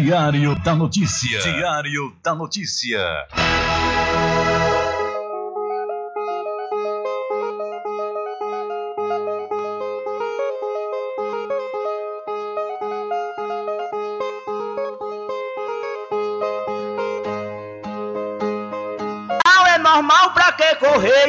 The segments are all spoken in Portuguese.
Diário da Notícia. Diário da Notícia. Correr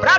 Pra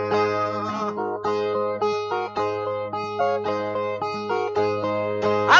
A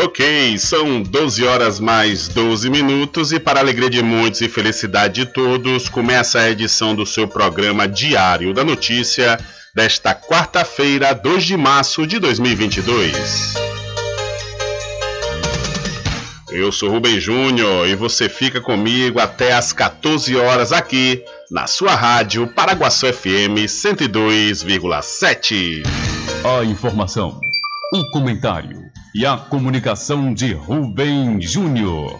Ok, são 12 horas mais 12 minutos e, para a alegria de muitos e felicidade de todos, começa a edição do seu programa Diário da Notícia desta quarta-feira, 2 de março de 2022. Eu sou Rubem Júnior e você fica comigo até às 14 horas aqui na sua rádio Paraguaçu FM 102,7. A informação, o comentário e a comunicação de Rubem Júnior.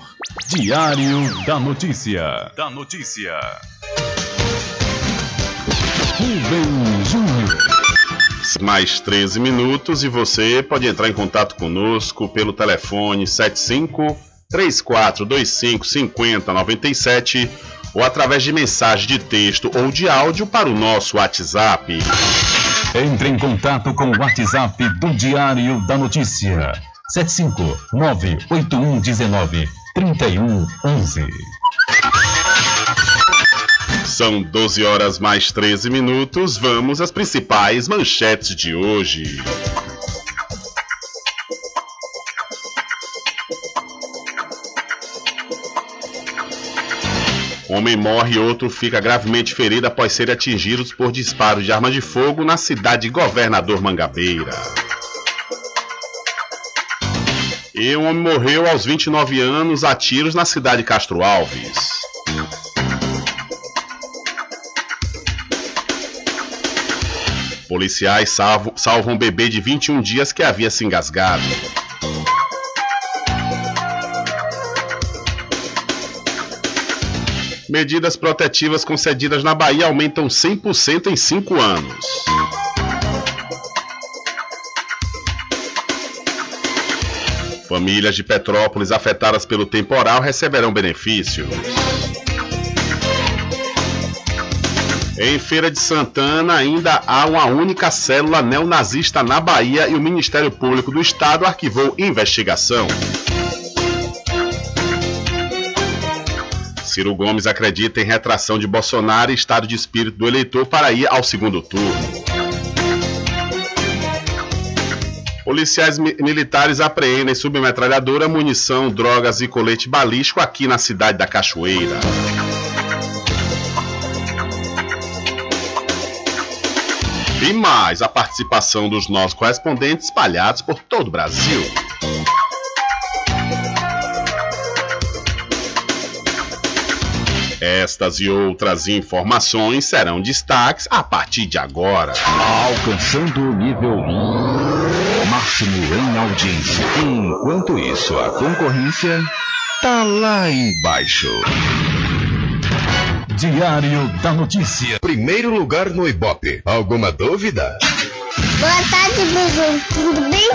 Diário da Notícia. Rubem Júnior. Mais 13 minutos e você pode entrar em contato conosco pelo telefone 75 3425 5097 ou através de mensagem de texto ou de áudio para o nosso WhatsApp. Entre em contato com o WhatsApp do Diário da Notícia 759-8119-3111. São 12 horas mais 13 minutos. Vamos às principais manchetes de hoje. Homem morre e outro fica gravemente ferido após ser atingido por disparos de arma de fogo na cidade de Governador Mangabeira. E um homem morreu aos 29 anos a tiros na cidade de Castro Alves. Policiais salvam um bebê de 21 dias que havia se engasgado. Medidas protetivas concedidas na Bahia aumentam 100% em 5 anos. Famílias de Petrópolis afetadas pelo temporal receberão benefícios. Em Feira de Santana ainda há uma única célula neonazista na Bahia e o Ministério Público do Estado arquivou investigação. Ciro Gomes acredita em retração de Bolsonaro e estado de espírito do eleitor para ir ao segundo turno. Policiais militares apreendem submetralhadora, munição, drogas e colete balístico aqui na cidade da Cachoeira. E mais a participação dos nossos correspondentes espalhados por todo o Brasil. Estas e outras informações serão destaques a partir de agora. Alcançando o nível máximo em audiência. Enquanto isso, a concorrência tá lá embaixo. Diário da Notícia. Primeiro lugar no Ibope. Alguma dúvida? Boa tarde, Bruno. Tudo bem?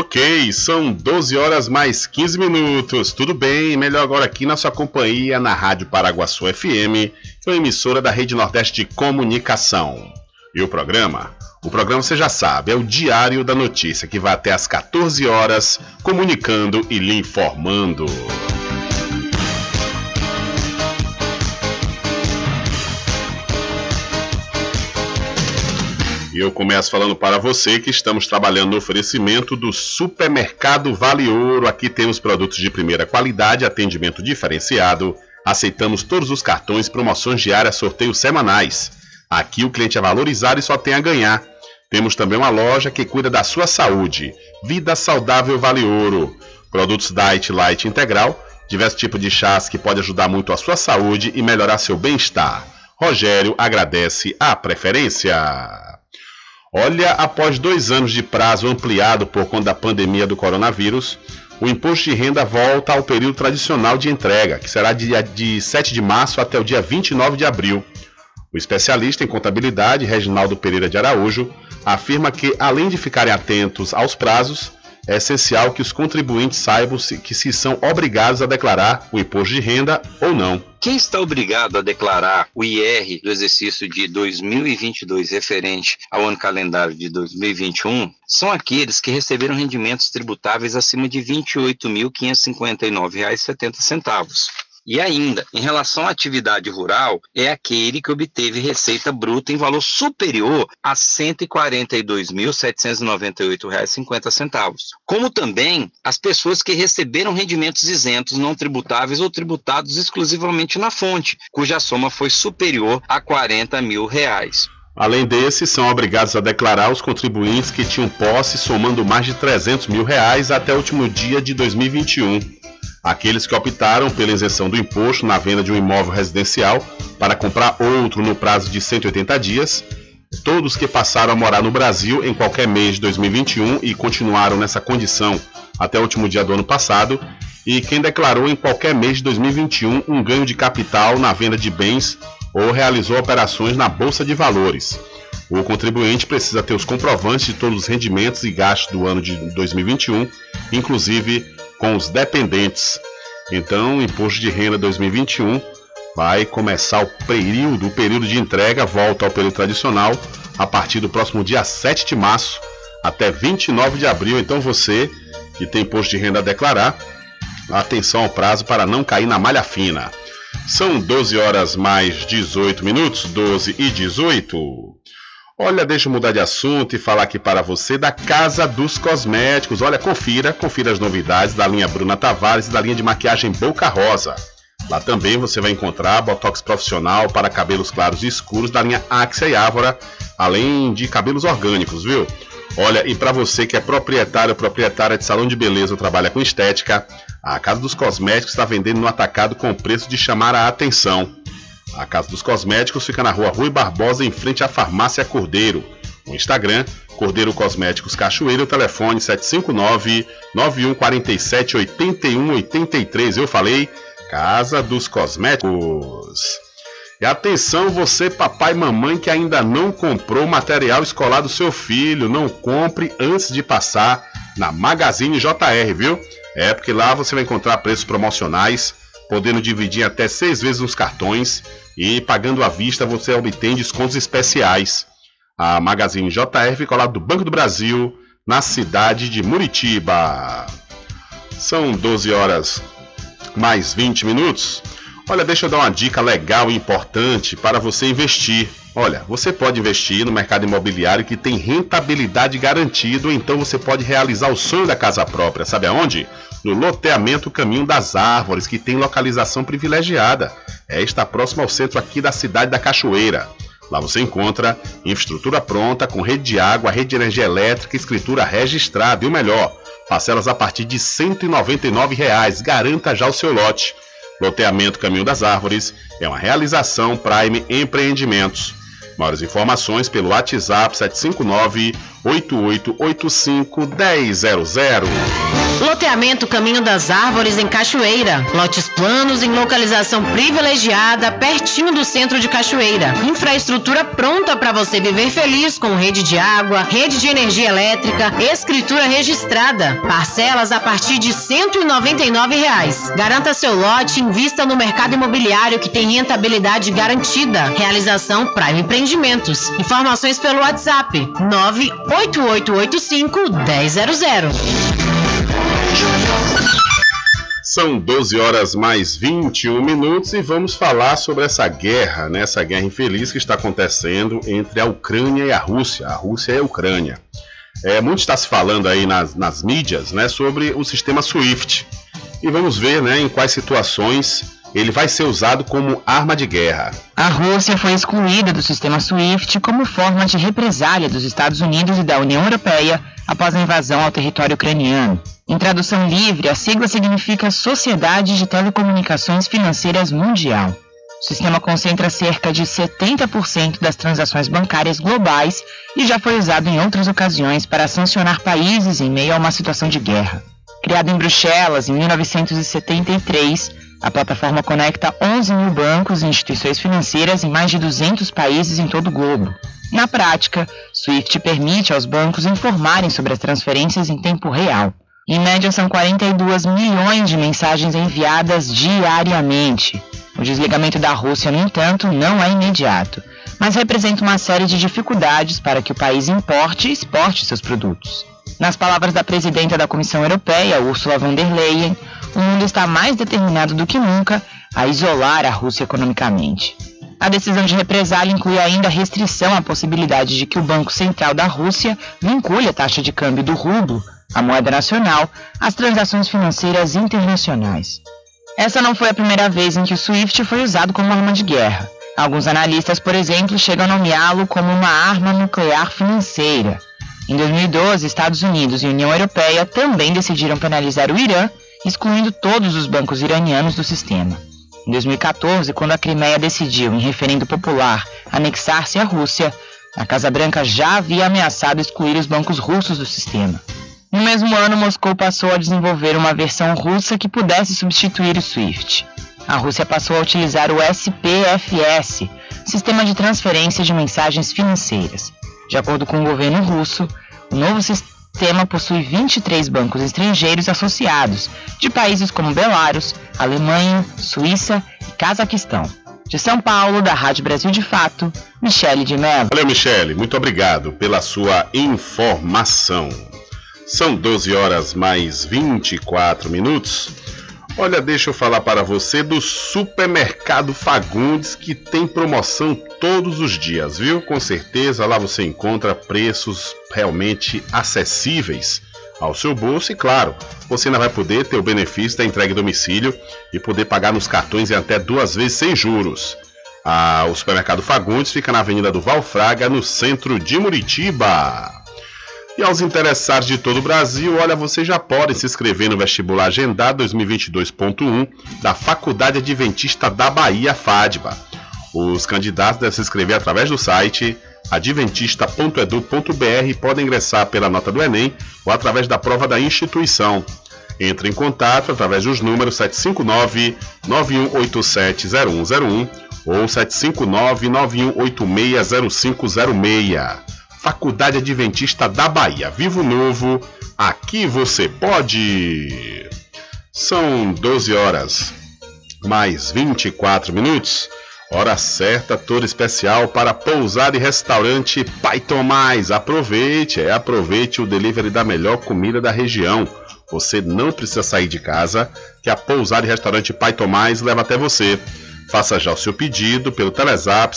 Ok, são 12 horas mais 15 minutos, tudo bem? Melhor agora aqui na sua companhia na Rádio Paraguaçu FM, que é uma emissora da Rede Nordeste de Comunicação. E o programa você já sabe, é o Diário da Notícia, que vai até às 14 horas, comunicando e lhe informando. Eu começo falando para você que estamos trabalhando no oferecimento do Supermercado Vale Ouro. Aqui temos produtos de primeira qualidade, atendimento diferenciado. Aceitamos todos os cartões, promoções diárias, sorteios semanais. Aqui o cliente é valorizado e só tem a ganhar. Temos também uma loja que cuida da sua saúde. Vida Saudável Vale Ouro. Produtos Diet Light Integral. Diversos tipos de chás que podem ajudar muito a sua saúde e melhorar seu bem-estar. Rogério agradece a preferência. Olha, após 2 anos de prazo ampliado por conta da pandemia do coronavírus, o imposto de renda volta ao período tradicional de entrega, que será de 7 de março até o dia 29 de abril. O especialista em contabilidade, Reginaldo Pereira de Araújo, afirma que, além de ficarem atentos aos prazos, é essencial que os contribuintes saibam se são obrigados a declarar o imposto de renda ou não. Quem está obrigado a declarar o IR do exercício de 2022 referente ao ano calendário de 2021 são aqueles que receberam rendimentos tributáveis acima de R$ 28.559,70. E ainda, em relação à atividade rural, é aquele que obteve receita bruta em valor superior a R$ 142.798,50, como também as pessoas que receberam rendimentos isentos não tributáveis ou tributados exclusivamente na fonte, cuja soma foi superior a R$ 40 mil. Reais. Além desses, são obrigados a declarar os contribuintes que tinham posse somando mais de R$ 300 mil reais até o último dia de 2021. Aqueles que optaram pela isenção do imposto na venda de um imóvel residencial para comprar outro no prazo de 180 dias, todos que passaram a morar no Brasil em qualquer mês de 2021 e continuaram nessa condição até o último dia do ano passado, e quem declarou em qualquer mês de 2021 um ganho de capital na venda de bens ou realizou operações na Bolsa de Valores. O contribuinte precisa ter os comprovantes de todos os rendimentos e gastos do ano de 2021, inclusive com os dependentes. Então, o Imposto de Renda 2021 vai começar o período de entrega, volta ao período tradicional, a partir do próximo dia 7 de março até 29 de abril. Então, você que tem Imposto de Renda a declarar, atenção ao prazo para não cair na malha fina. São 12 horas mais 18 minutos, 12 e 18. Olha, deixa eu mudar de assunto e falar aqui para você da Casa dos Cosméticos. Olha, confira as novidades da linha Bruna Tavares e da linha de maquiagem Boca Rosa. Lá também você vai encontrar botox profissional para cabelos claros e escuros da linha Axia e Ávora, além de cabelos orgânicos, viu? Olha, e para você que é proprietário ou proprietária de salão de beleza ou trabalha com estética, a Casa dos Cosméticos está vendendo no atacado com preço de chamar a atenção. A Casa dos Cosméticos fica na rua Rui Barbosa, em frente à Farmácia Cordeiro. No Instagram, Cordeiro Cosméticos Cachoeiro, telefone 759-9147-8183. Eu falei, Casa dos Cosméticos. E atenção você, papai e mamãe, que ainda não comprou o material escolar do seu filho. Não compre antes de passar na Magazine JR, viu? É, porque lá você vai encontrar preços promocionais, podendo dividir até 6 vezes nos cartões e pagando à vista você obtém descontos especiais. A Magazine JR fica ao lado do Banco do Brasil, na cidade de Muritiba. São 12 horas mais 20 minutos. Olha, deixa eu dar uma dica legal e importante para você investir. Olha, você pode investir no mercado imobiliário que tem rentabilidade garantida, ou então você pode realizar o sonho da casa própria. Sabe aonde? No loteamento Caminho das Árvores, que tem localização privilegiada. Está próximo ao centro aqui da cidade da Cachoeira. Lá você encontra infraestrutura pronta, com rede de água, rede de energia elétrica, escritura registrada e o melhor, parcelas a partir de R$ 199,00. Garanta já o seu lote. Loteamento Caminho das Árvores é uma realização Prime Empreendimentos. Maiores informações pelo WhatsApp 759-8885-1000. Loteamento Caminho das Árvores em Cachoeira. Lotes planos em localização privilegiada, pertinho do centro de Cachoeira. Infraestrutura pronta para você viver feliz com rede de água, rede de energia elétrica, escritura registrada. Parcelas a partir de R$ 199,00. Garanta seu lote e invista no mercado imobiliário que tem rentabilidade garantida. Realização Prime Empreendimentos. Informações pelo WhatsApp 98885-1000. São 12 horas mais 21 minutos e vamos falar sobre essa guerra, né? Essa guerra infeliz que está acontecendo entre a Ucrânia e a Rússia. A Rússia e a Ucrânia. Muito está se falando aí nas mídias, né, sobre o sistema SWIFT. E vamos ver, né, em quais situações ele vai ser usado como arma de guerra. A Rússia foi excluída do sistema SWIFT como forma de represália dos Estados Unidos e da União Europeia após a invasão ao território ucraniano. Em tradução livre, a sigla significa Sociedade de Telecomunicações Financeiras Mundial. O sistema concentra cerca de 70% das transações bancárias globais e já foi usado em outras ocasiões para sancionar países em meio a uma situação de guerra. Criado em Bruxelas, em 1973, a plataforma conecta 11 mil bancos e instituições financeiras em mais de 200 países em todo o globo. Na prática, SWIFT permite aos bancos informarem sobre as transferências em tempo real. Em média, são 42 milhões de mensagens enviadas diariamente. O desligamento da Rússia, no entanto, não é imediato, mas representa uma série de dificuldades para que o país importe e exporte seus produtos. Nas palavras da presidenta da Comissão Europeia, Ursula von der Leyen, o mundo está mais determinado do que nunca a isolar a Rússia economicamente. A decisão de represália inclui ainda a restrição à possibilidade de que o Banco Central da Rússia vincule a taxa de câmbio do rublo, a moeda nacional, às transações financeiras internacionais. Essa não foi a primeira vez em que o SWIFT foi usado como arma de guerra. Alguns analistas, por exemplo, chegam a nomeá-lo como uma arma nuclear financeira. Em 2012, Estados Unidos e União Europeia também decidiram penalizar o Irã, excluindo todos os bancos iranianos do sistema. Em 2014, quando a Crimeia decidiu, em referendo popular, anexar-se à Rússia, a Casa Branca já havia ameaçado excluir os bancos russos do sistema. No mesmo ano, Moscou passou a desenvolver uma versão russa que pudesse substituir o SWIFT. a Rússia passou a utilizar o SPFS, Sistema de Transferência de Mensagens Financeiras. De acordo com o governo russo, o novo sistema possui 23 bancos estrangeiros associados, de países como Belarus, Alemanha, Suíça e Cazaquistão. De São Paulo, da Rádio Brasil de Fato, Michele de Mello. Valeu, Michele. Muito obrigado pela sua informação. São 12 horas mais 24 minutos. Olha, deixa eu falar para você do Supermercado Fagundes, que tem promoção todos os dias, viu? Com certeza lá você encontra preços realmente acessíveis ao seu bolso e, claro, você ainda vai poder ter o benefício da entrega em domicílio e poder pagar nos cartões em até 2 vezes sem juros. O Supermercado Fagundes fica na Avenida do Valfraga, no centro de Muritiba. E aos interessados de todo o Brasil, olha, você já pode se inscrever no vestibular agendado 2022.1 da Faculdade Adventista da Bahia, FADBA. Os candidatos devem se inscrever através do site adventista.edu.br e podem ingressar pela nota do Enem ou através da prova da instituição. Entre em contato através dos números 759-9187-0101 ou 759-9186-0506. Faculdade Adventista da Bahia. Vivo Novo, aqui você pode. São 12 horas, mais 24 minutos. Hora certa, toda especial para pousada e restaurante Python Mais. Aproveite o delivery da melhor comida da região. Você não precisa sair de casa, que a pousada e restaurante Python Mais leva até você. Faça já o seu pedido pelo Telezap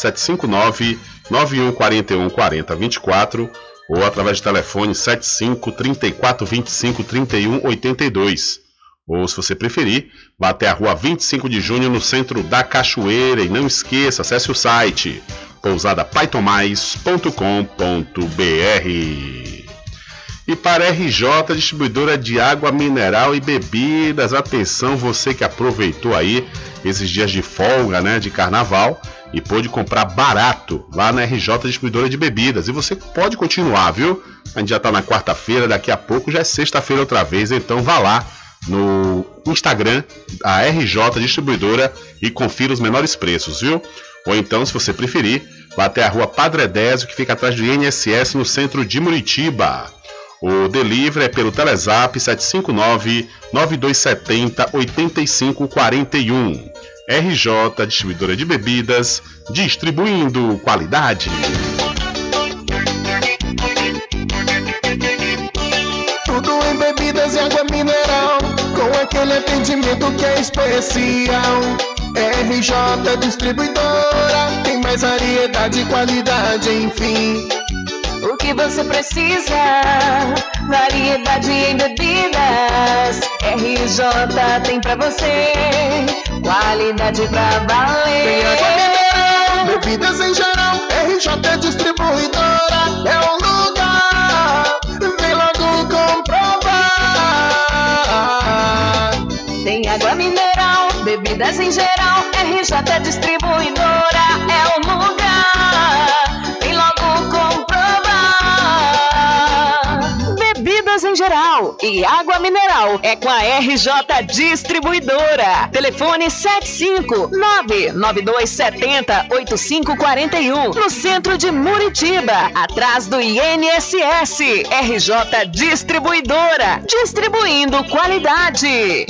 759-9141-4024 ou através do telefone 75-3425-3182. Ou, se você preferir, vá até a rua 25 de junho no centro da Cachoeira. E não esqueça, acesse o site pousadapaitomais.com.br. E para a RJ, distribuidora de água mineral e bebidas, atenção você que aproveitou aí esses dias de folga, né, de carnaval, e pôde comprar barato lá na RJ Distribuidora de Bebidas. E você pode continuar, viu? A gente já está na quarta-feira, daqui a pouco já é sexta-feira outra vez, então vá lá no Instagram, a RJ Distribuidora, e confira os menores preços, viu? Ou então, se você preferir, vá até a rua Padre Désio, que fica atrás do INSS, no centro de Muritiba. O delivery é pelo Telezap 759-9270-8541. RJ Distribuidora de Bebidas, distribuindo qualidade. Tudo em bebidas e água mineral, com aquele atendimento que é especial. RJ Distribuidora, tem mais variedade e qualidade, enfim. O que você precisa, variedade em bebidas, RJ tem pra você, qualidade pra valer. Tem água mineral, bebidas em geral, RJ Distribuidora é o lugar, vem logo comprovar. Tem água mineral, bebidas em geral, RJ Distribuidora é o lugar, vem logo comprovar. Bebidas em geral e água mineral é com a RJ Distribuidora. Telefone 759-9270-8541, no centro de Muritiba, atrás do INSS. RJ Distribuidora, distribuindo qualidade.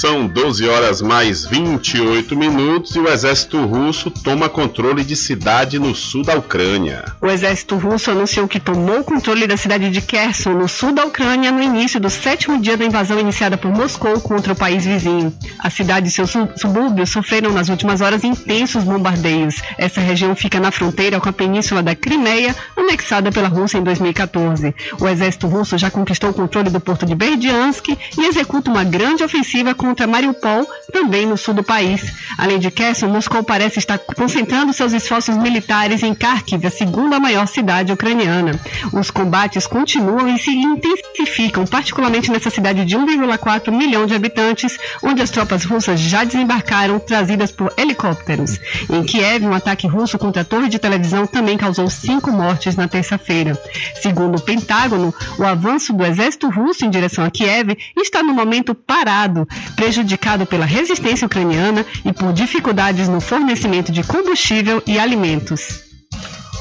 São 12 horas mais 28 minutos e o exército russo toma controle de cidade no sul da Ucrânia. O exército russo anunciou que tomou controle da cidade de Kherson, no sul da Ucrânia, no início do 7º dia da invasão iniciada por Moscou contra o país vizinho. A cidade e seus subúrbios sofreram nas últimas horas intensos bombardeios. Essa região fica na fronteira com a península da Crimeia, anexada pela Rússia em 2014. O exército russo já conquistou o controle do porto de Berdiansk e executa uma grande ofensiva com contra Mariupol, também no sul do país. Além de Kherson, Moscou parece estar concentrando seus esforços militares em Kharkiv, a segunda maior cidade ucraniana. Os combates continuam e se intensificam, particularmente nessa cidade de 1,4 milhão de habitantes, onde as tropas russas já desembarcaram, trazidas por helicópteros. Em Kiev, um ataque russo contra a torre de televisão também causou 5 mortes na terça-feira. Segundo o Pentágono, o avanço do exército russo em direção a Kiev está no momento parado, prejudicado pela resistência ucraniana e por dificuldades no fornecimento de combustível e alimentos.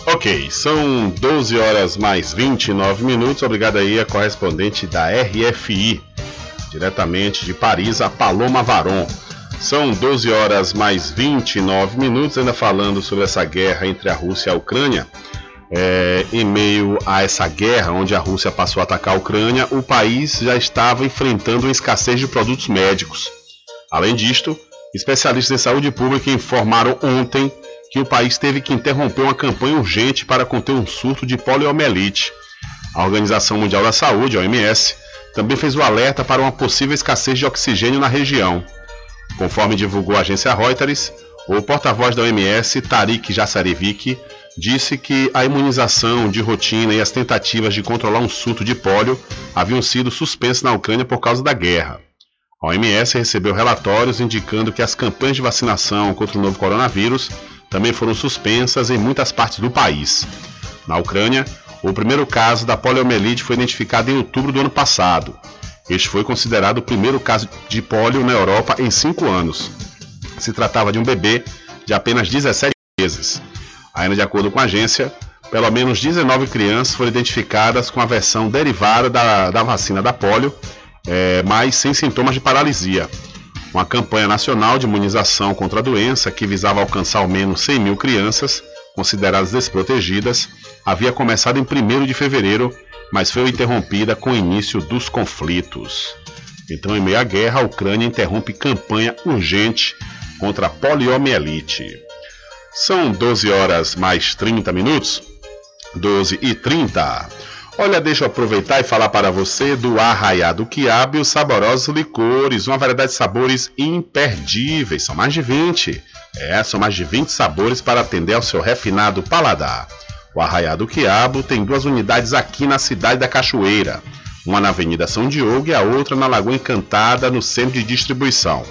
Ok, são 12:29. Obrigado aí a correspondente da RFI, diretamente de Paris, a Paloma Varon. São 12:29, ainda falando sobre essa guerra entre a Rússia e a Ucrânia. Em meio a essa guerra, onde a Rússia passou a atacar a Ucrânia, o país já estava enfrentando uma escassez de produtos médicos. Além disto, especialistas em saúde pública informaram ontem que o país teve que interromper uma campanha urgente para conter um surto de poliomielite. A Organização Mundial da Saúde, a OMS, também fez o alerta para uma possível escassez de oxigênio na região. Conforme divulgou a agência Reuters, o porta-voz da OMS, Tarik Jasarevic, disse que a imunização de rotina e as tentativas de controlar um surto de pólio haviam sido suspensas na Ucrânia por causa da guerra. A OMS recebeu relatórios indicando que as campanhas de vacinação contra o novo coronavírus também foram suspensas em muitas partes do país. Na Ucrânia, o primeiro caso da poliomielite foi identificado em outubro do ano passado. Este foi considerado o primeiro caso de pólio na Europa em 5 anos. Se tratava de um bebê de apenas 17 meses. Ainda de acordo com a agência, pelo menos 19 crianças foram identificadas com a versão derivada da vacina da polio, mas sem sintomas de paralisia. Uma campanha nacional de imunização contra a doença, que visava alcançar ao menos 100 mil crianças consideradas desprotegidas, havia começado em 1º de fevereiro, mas foi interrompida com o início dos conflitos. Então, em meio à guerra, a Ucrânia interrompe campanha urgente contra a poliomielite. São 12:30. 12:30. Olha, deixa eu aproveitar e falar para você do Arraiá do Quiabo e os saborosos licores. Uma variedade de sabores imperdíveis. São mais de 20. São mais de 20 sabores para atender ao seu refinado paladar. O Arraiá do Quiabo tem 2 unidades aqui na cidade da Cachoeira. Uma na Avenida São Diogo e a outra na Lagoa Encantada, no centro de distribuição.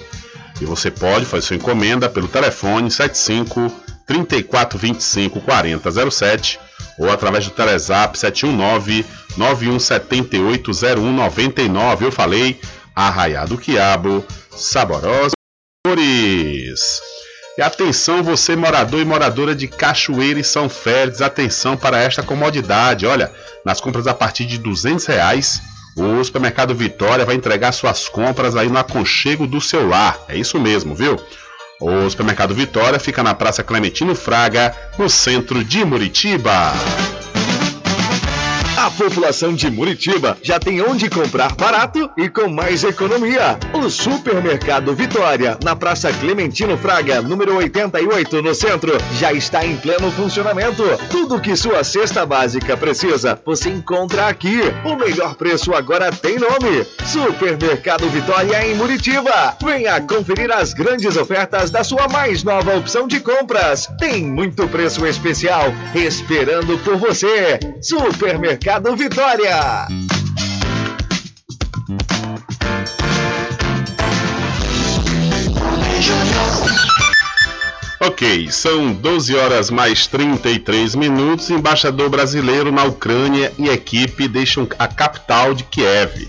E você pode fazer sua encomenda pelo telefone 75 3425 4007 ou através do Telezap 719 91780199. Eu falei, Arraiá do Quiabo, saborosos sabores. E atenção, você morador e moradora de Cachoeira e São Félix, atenção para esta comodidade. Olha, nas compras a partir de R$200, o Supermercado Vitória vai entregar suas compras aí no aconchego do seu lar. É isso mesmo, viu? O Supermercado Vitória fica na Praça Clementino Fraga, no centro de Muritiba. A população de Muritiba já tem onde comprar barato e com mais economia. O Supermercado Vitória, na Praça Clementino Fraga, número 88, no centro, já está em pleno funcionamento. Tudo que sua cesta básica precisa, você encontra aqui. O melhor preço agora tem nome. Supermercado Vitória em Muritiba. Venha conferir as grandes ofertas da sua mais nova opção de compras. Tem muito preço especial esperando por você. Supermercado Vitória. Ok, são 12:33. Embaixador brasileiro na Ucrânia e equipe deixam a capital de Kiev.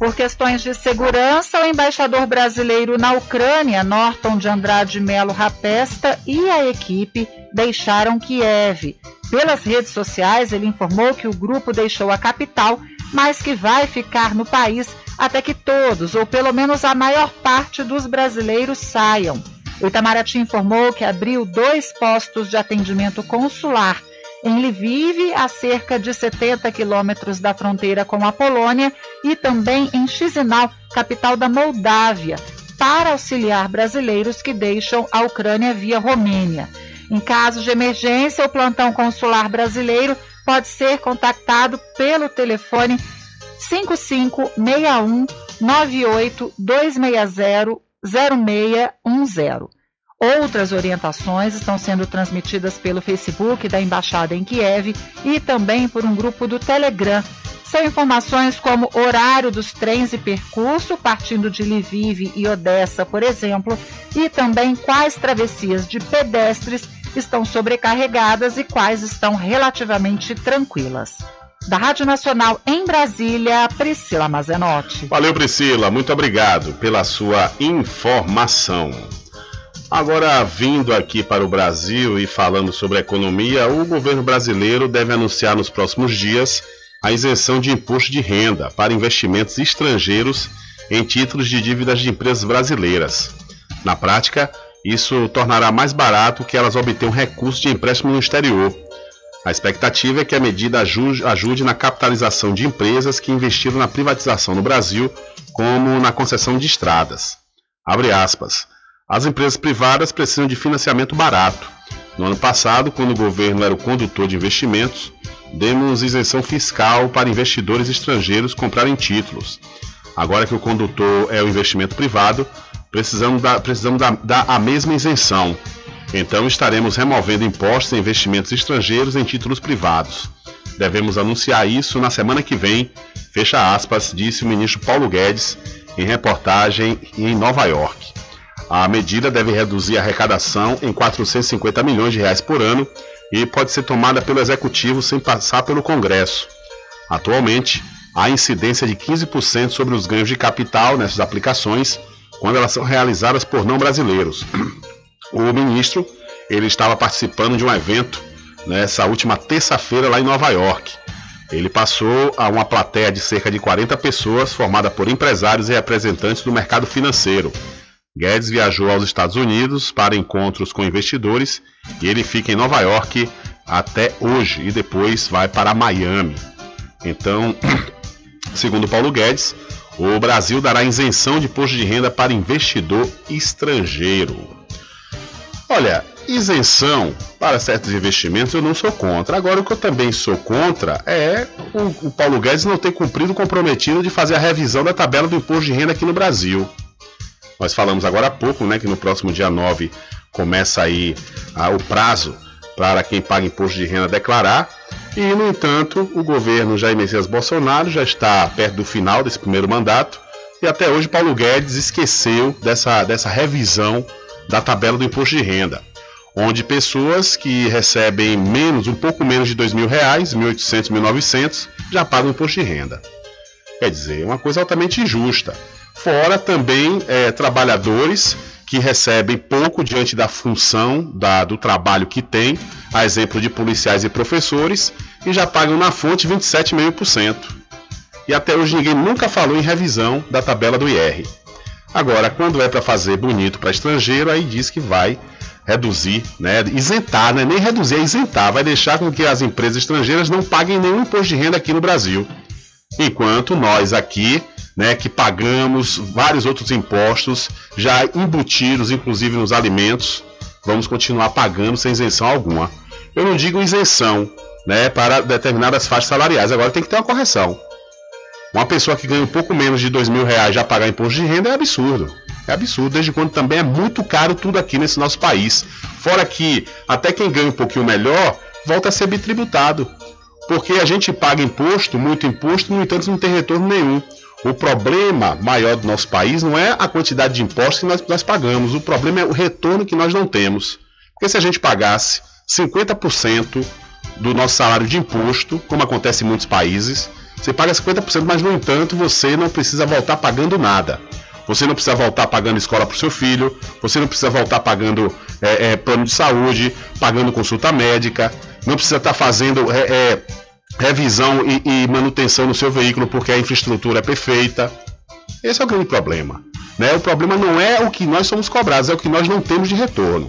Por questões de segurança, o embaixador brasileiro na Ucrânia, Norton de Andrade Melo Rapesta, e a equipe deixaram Kiev. Pelas redes sociais, ele informou que o grupo deixou a capital, mas que vai ficar no país até que todos, ou pelo menos a maior parte dos brasileiros, saiam. O Itamaraty informou que abriu 2 postos de atendimento consular em Lviv, a cerca de 70 quilômetros da fronteira com a Polônia, e também em Chisinau, capital da Moldávia, para auxiliar brasileiros que deixam a Ucrânia via Romênia. Em caso de emergência, o plantão consular brasileiro pode ser contactado pelo telefone 5561 982600610. Outras orientações estão sendo transmitidas pelo Facebook da Embaixada em Kiev e também por um grupo do Telegram. São informações como horário dos trens e percurso, partindo de Lviv e Odessa, por exemplo, e também quais travessias de pedestres estão sobrecarregadas e quais estão relativamente tranquilas. Da Rádio Nacional em Brasília, Priscila Mazenotti. Valeu, Priscila, muito obrigado pela sua informação. Agora, vindo aqui para o Brasil e falando sobre economia, o governo brasileiro deve anunciar nos próximos dias a isenção de imposto de renda para investimentos estrangeiros em títulos de dívidas de empresas brasileiras. Na prática, isso tornará mais barato que elas obtenham recursos de empréstimo no exterior. A expectativa é que a medida ajude na capitalização de empresas que investiram na privatização no Brasil, como na concessão de estradas. Abre aspas. As empresas privadas precisam de financiamento barato. No ano passado, quando o governo era o condutor de investimentos, demos isenção fiscal para investidores estrangeiros comprarem títulos. Agora que o condutor é o investimento privado, precisamos dar a mesma isenção. Então estaremos removendo impostos em investimentos estrangeiros em títulos privados. Devemos anunciar isso na semana que vem, fecha aspas, disse o ministro Paulo Guedes em reportagem em Nova York. A medida deve reduzir a arrecadação em R$450 milhões por ano e pode ser tomada pelo Executivo sem passar pelo Congresso. Atualmente, há incidência de 15% sobre os ganhos de capital nessas aplicações quando elas são realizadas por não brasileiros. O ministro ele estava participando de um evento nessa última terça-feira lá em Nova York. Ele passou a uma plateia de cerca de 40 pessoas formada por empresários e representantes do mercado financeiro. Guedes viajou aos Estados Unidos para encontros com investidores e ele fica em Nova York até hoje e depois vai para Miami. Então, segundo Paulo Guedes, o Brasil dará isenção de imposto de renda para investidor estrangeiro. Olha, isenção para certos investimentos eu não sou contra. Agora, o que eu também sou contra é o Paulo Guedes não ter cumprido o comprometido de fazer a revisão da tabela do imposto de renda aqui no Brasil. Nós falamos agora há pouco, né, que no próximo dia 9 começa aí o prazo para quem paga imposto de renda declarar. E, no entanto, o governo Jair Messias Bolsonaro já está perto do final desse primeiro mandato e até hoje Paulo Guedes esqueceu dessa revisão da tabela do imposto de renda, onde pessoas que recebem um pouco menos de R$2.000, R$1.800, R$1.900, já pagam imposto de renda. Quer dizer, é uma coisa altamente injusta. Fora também trabalhadores que recebem pouco diante da função do trabalho que tem, a exemplo de policiais e professores, e já pagam na fonte 27,5%. E até hoje ninguém nunca falou em revisão da tabela do IR. Agora, quando é para fazer bonito para estrangeiro, aí diz que vai reduzir, né, isentar, né, nem reduzir, é isentar, vai deixar com que as empresas estrangeiras não paguem nenhum imposto de renda aqui no Brasil. Enquanto nós aqui, né, que pagamos vários outros impostos, já embutidos inclusive nos alimentos, vamos continuar pagando sem isenção alguma. Eu não digo isenção, né, para determinadas faixas salariais, agora tem que ter uma correção. Uma pessoa que ganha um pouco menos de R$2.000 já pagar imposto de renda é absurdo. É absurdo, desde quando também é muito caro tudo aqui nesse nosso país. Fora que até quem ganha um pouquinho melhor volta a ser bitributado, porque a gente paga muito imposto, no entanto não tem retorno nenhum. O problema maior do nosso país não é a quantidade de impostos que nós pagamos, o problema é o retorno que nós não temos. Porque se a gente pagasse 50% do nosso salário de imposto, como acontece em muitos países, você paga 50%, mas no entanto você não precisa voltar pagando nada. Você não precisa voltar pagando escola para o seu filho, você não precisa voltar pagando plano de saúde, pagando consulta médica, não precisa estar fazendo... revisão e manutenção no seu veículo porque a infraestrutura é perfeita. Esse é o grande problema, né? O problema não é o que nós somos cobrados, é o que nós não temos de retorno.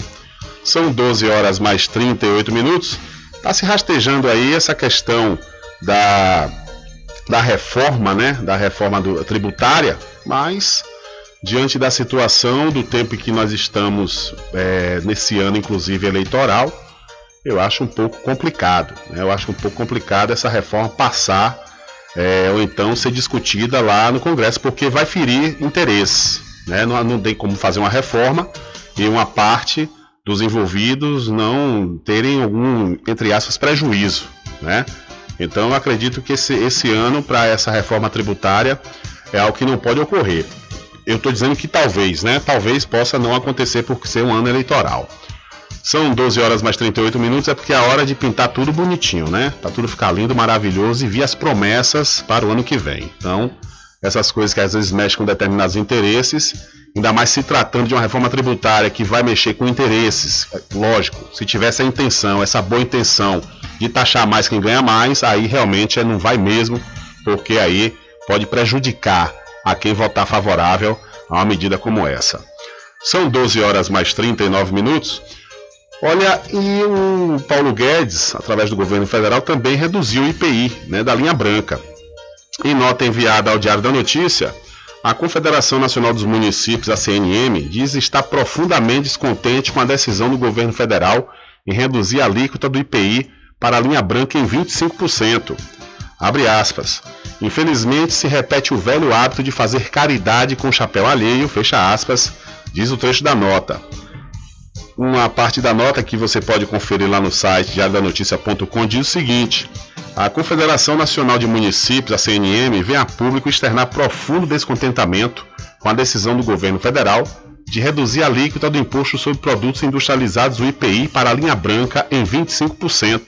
São 12h38. Está se rastejando aí essa questão da reforma, né? Da reforma tributária, mas diante da situação do tempo em que nós estamos nesse ano, inclusive eleitoral, eu acho um pouco complicado essa reforma passar ou então ser discutida lá no Congresso, porque vai ferir interesse, né? Não tem como fazer uma reforma e uma parte dos envolvidos não terem algum, entre aspas, prejuízo, né? Então eu acredito que esse ano, para essa reforma tributária, é algo que não pode ocorrer. Eu estou dizendo que talvez, né? Talvez possa não acontecer por ser um ano eleitoral. São 12 horas mais 38 minutos, é porque é a hora de pintar tudo bonitinho, né? Para tudo ficar lindo, maravilhoso e vir as promessas para o ano que vem. Então, essas coisas que às vezes mexem com determinados interesses, ainda mais se tratando de uma reforma tributária que vai mexer com interesses, lógico, se tivesse a intenção, essa boa intenção de taxar mais quem ganha mais, aí realmente não vai mesmo, porque aí pode prejudicar a quem votar favorável a uma medida como essa. São 12 horas mais 39 minutos. Olha, e o Paulo Guedes, através do governo federal, também reduziu o IPI, né, da linha branca. Em nota enviada ao Diário da Notícia, a Confederação Nacional dos Municípios, a CNM, diz estar profundamente descontente com a decisão do governo federal em reduzir a alíquota do IPI para a linha branca em 25%. Abre aspas. Infelizmente, se repete o velho hábito de fazer caridade com chapéu alheio, fecha aspas, diz o trecho da nota. Uma parte da nota que você pode conferir lá no site diariodanoticia.com diz o seguinte: a Confederação Nacional de Municípios, a CNM, vem a público externar profundo descontentamento com a decisão do governo federal de reduzir a alíquota do Imposto sobre Produtos Industrializados, o IPI, para a linha branca em 25%.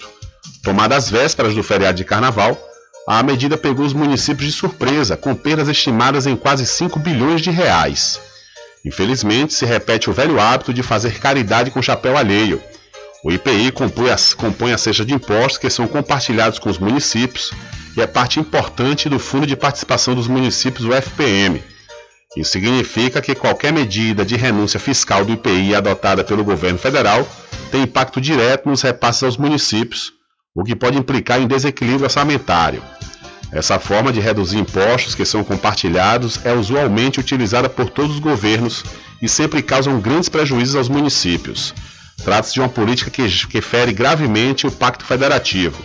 Tomada às vésperas do feriado de carnaval, a medida pegou os municípios de surpresa, com perdas estimadas em quase 5 bilhões de reais. Infelizmente, se repete o velho hábito de fazer caridade com chapéu alheio. O IPI compõe a cesta de impostos que são compartilhados com os municípios e é parte importante do Fundo de Participação dos Municípios, o FPM. Isso significa que qualquer medida de renúncia fiscal do IPI adotada pelo governo federal tem impacto direto nos repasses aos municípios, o que pode implicar em desequilíbrio orçamentário. Essa forma de reduzir impostos que são compartilhados é usualmente utilizada por todos os governos e sempre causam grandes prejuízos aos municípios. Trata-se de uma política que fere gravemente o Pacto Federativo.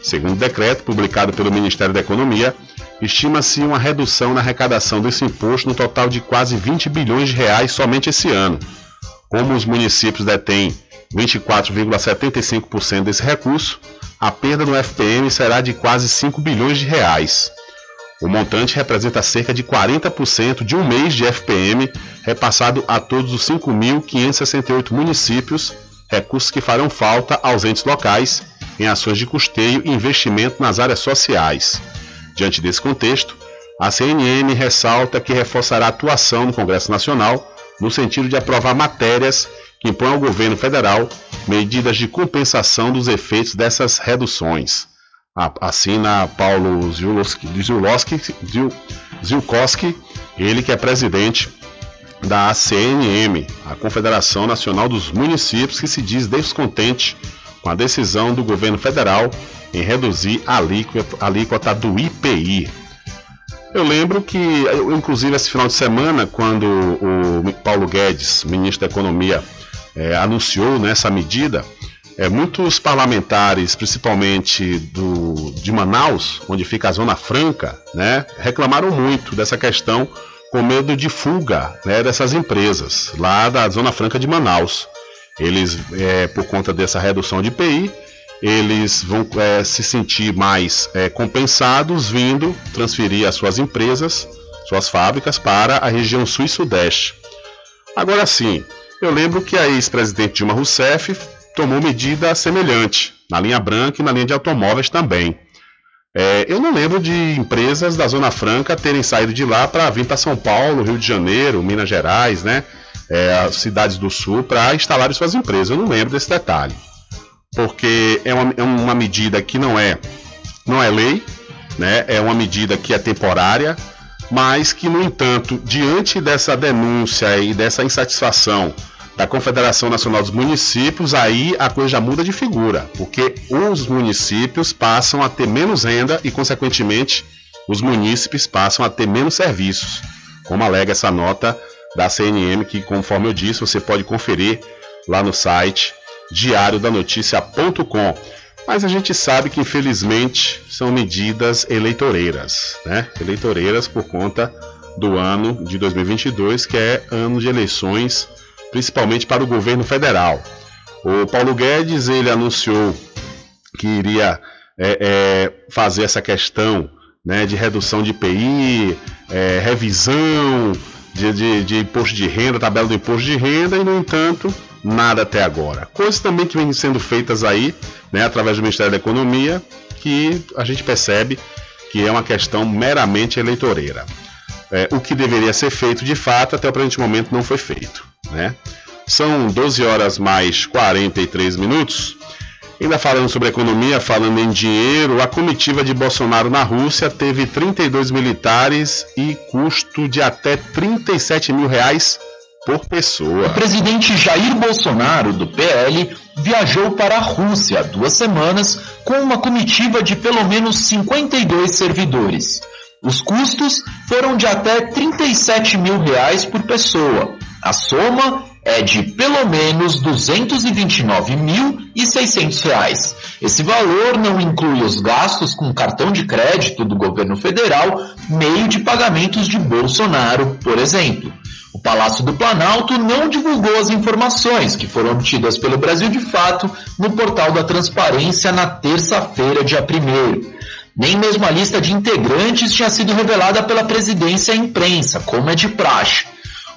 Segundo o decreto publicado pelo Ministério da Economia, estima-se uma redução na arrecadação desse imposto no total de quase 20 bilhões de reais somente esse ano. Como os municípios detêm 24,75% desse recurso, a perda no FPM será de quase 5 bilhões de reais. O montante representa cerca de 40% de um mês de FPM repassado a todos os 5.568 municípios, recursos que farão falta aos entes locais em ações de custeio e investimento nas áreas sociais. Diante desse contexto, a CNM ressalta que reforçará a atuação no Congresso Nacional no sentido de aprovar matérias que impõe ao governo federal medidas de compensação dos efeitos dessas reduções. Assina Paulo Zielkowski, ele que é presidente da ACM, a Confederação Nacional dos Municípios, que se diz descontente com a decisão do governo federal em reduzir a alíquota do IPI. Eu lembro que, inclusive, esse final de semana, quando o Paulo Guedes, ministro da Economia, anunciou, né, essa medida, muitos parlamentares, principalmente de Manaus, onde fica a Zona Franca, né, reclamaram muito dessa questão, com medo de fuga, né, dessas empresas lá da Zona Franca de Manaus. Eles, por conta dessa redução de IPI, eles vão se sentir mais compensados vindo transferir as suas empresas, suas fábricas, para a região sul e sudeste. Agora sim, eu lembro que a ex-presidente Dilma Rousseff tomou medida semelhante, na linha branca e na linha de automóveis também. Eu não lembro de empresas da Zona Franca terem saído de lá para vir para São Paulo, Rio de Janeiro, Minas Gerais, né? As cidades do sul, para instalarem suas empresas. Eu não lembro desse detalhe, porque é uma medida que não é lei, né? É uma medida que é temporária, mas que, no entanto, diante dessa denúncia e dessa insatisfação da Confederação Nacional dos Municípios, aí a coisa já muda de figura, porque os municípios passam a ter menos renda e, consequentemente, os munícipes passam a ter menos serviços, como alega essa nota da CNM, que, conforme eu disse, você pode conferir lá no site diariodanoticia.com. Mas a gente sabe que, infelizmente, são medidas eleitoreiras, né? Eleitoreiras por conta do ano de 2022, que é ano de eleições, principalmente para o governo federal. O Paulo Guedes, ele anunciou que iria fazer essa questão, né, de redução de IPI, revisão de imposto de renda, tabela do imposto de renda, e, no entanto, nada até agora. Coisas também que vêm sendo feitas aí, né, através do Ministério da Economia, que a gente percebe que é uma questão meramente eleitoreira. O que deveria ser feito, de fato, até o presente momento não foi feito, né? São 12 horas mais 43 minutos. Ainda falando sobre economia, falando em dinheiro, a comitiva de Bolsonaro na Rússia teve 32 militares e custo de até R$37 mil por pessoa. O presidente Jair Bolsonaro, do PL, viajou para a Rússia há 2 semanas com uma comitiva de pelo menos 52 servidores. Os custos foram de até R$37 mil por pessoa. A soma é de pelo menos R$ 229.600. Esse valor não inclui os gastos com cartão de crédito do governo federal, meio de pagamentos de Bolsonaro, por exemplo. O Palácio do Planalto não divulgou as informações que foram obtidas pelo Brasil de Fato no portal da Transparência na terça-feira, dia 1º. Nem mesmo a lista de integrantes tinha sido revelada pela presidência à imprensa, como é de praxe.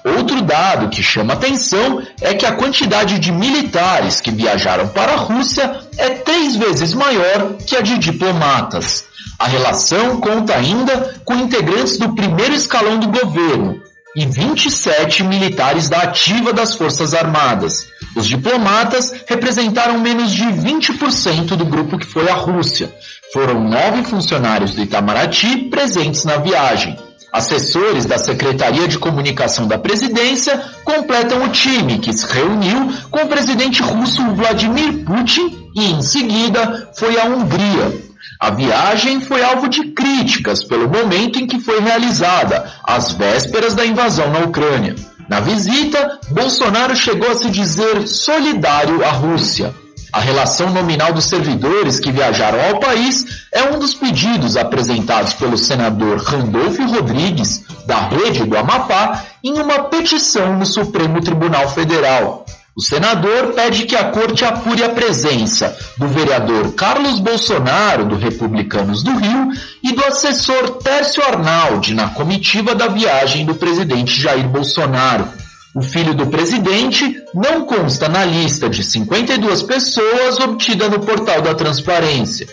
Outro dado que chama atenção é que a quantidade de militares que viajaram para a Rússia é 3 vezes maior que a de diplomatas. A relação conta ainda com integrantes do primeiro escalão do governo e 27 militares da ativa das Forças Armadas. Os diplomatas representaram menos de 20% do grupo que foi à Rússia. Foram 9 funcionários do Itamaraty presentes na viagem. Assessores da Secretaria de Comunicação da Presidência completam o time, que se reuniu com o presidente russo Vladimir Putin e, em seguida, foi à Hungria. A viagem foi alvo de críticas pelo momento em que foi realizada, às vésperas da invasão na Ucrânia. Na visita, Bolsonaro chegou a se dizer solidário à Rússia. A relação nominal dos servidores que viajaram ao país é um dos pedidos apresentados pelo senador Randolfo Rodrigues, da Rede do Amapá, em uma petição no Supremo Tribunal Federal. O senador pede que a corte apure a presença do vereador Carlos Bolsonaro, do Republicanos do Rio, e do assessor Tércio Arnaldi, na comitiva da viagem do presidente Jair Bolsonaro. O filho do presidente não consta na lista de 52 pessoas obtida no portal da Transparência.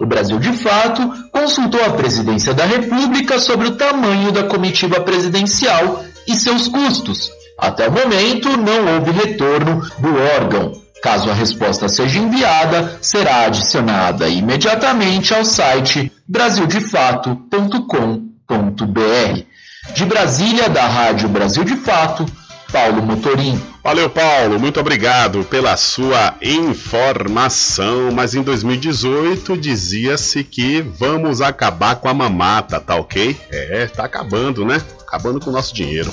O Brasil de Fato consultou a Presidência da República sobre o tamanho da comitiva presidencial e seus custos. Até o momento, não houve retorno do órgão. Caso a resposta seja enviada, será adicionada imediatamente ao site brasildefato.com.br. De Brasília, da Rádio Brasil de Fato, Paulo Motorim. Valeu, Paulo, muito obrigado pela sua informação. Mas em 2018 dizia-se que vamos acabar com a mamata, tá ok? Tá acabando, né? Acabando com o nosso dinheiro.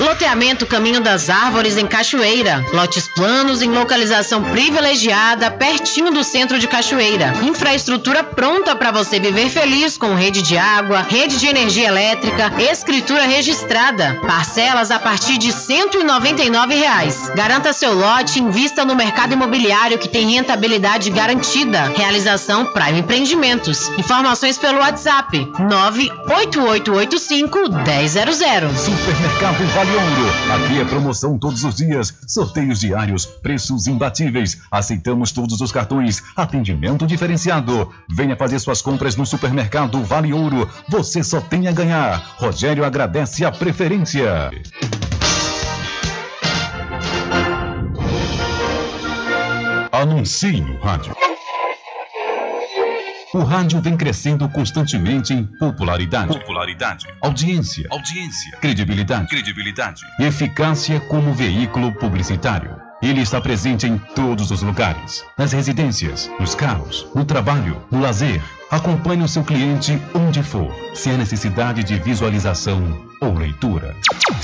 Loteamento Caminho das Árvores em Cachoeira. Lotes planos em localização privilegiada, pertinho do centro de Cachoeira. Infraestrutura pronta para você viver feliz, com rede de água, rede de energia elétrica, escritura registrada. Parcelas a partir de R$ 199,00. Garanta seu lote, invista no mercado imobiliário que tem rentabilidade garantida. Realização Prime Empreendimentos. Informações pelo WhatsApp 98885-100. Supermercado Vale Ouro. Aqui é promoção todos os dias, sorteios diários, preços imbatíveis. Aceitamos todos os cartões, atendimento diferenciado. Venha fazer suas compras no supermercado Vale Ouro. Você só tem a ganhar. Rogério agradece a preferência. Anuncie no rádio. O rádio vem crescendo constantemente em popularidade, audiência, credibilidade e eficácia como veículo publicitário. Ele está presente em todos os lugares, nas residências, nos carros, no trabalho, no lazer. Acompanhe o seu cliente onde for, se há necessidade de visualização ou leitura.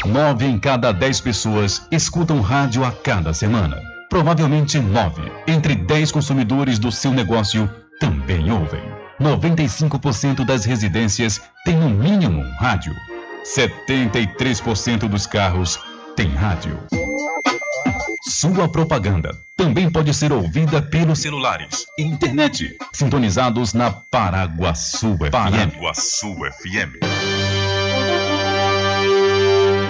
9 em cada 10 pessoas escutam rádio a cada semana. Provavelmente 9 entre 10 consumidores do seu negócio também ouvem. 95% das residências tem no mínimo um rádio. 73% dos carros tem rádio. Sua propaganda também pode ser ouvida pelos celulares e internet, sintonizados na Paraguaçu FM.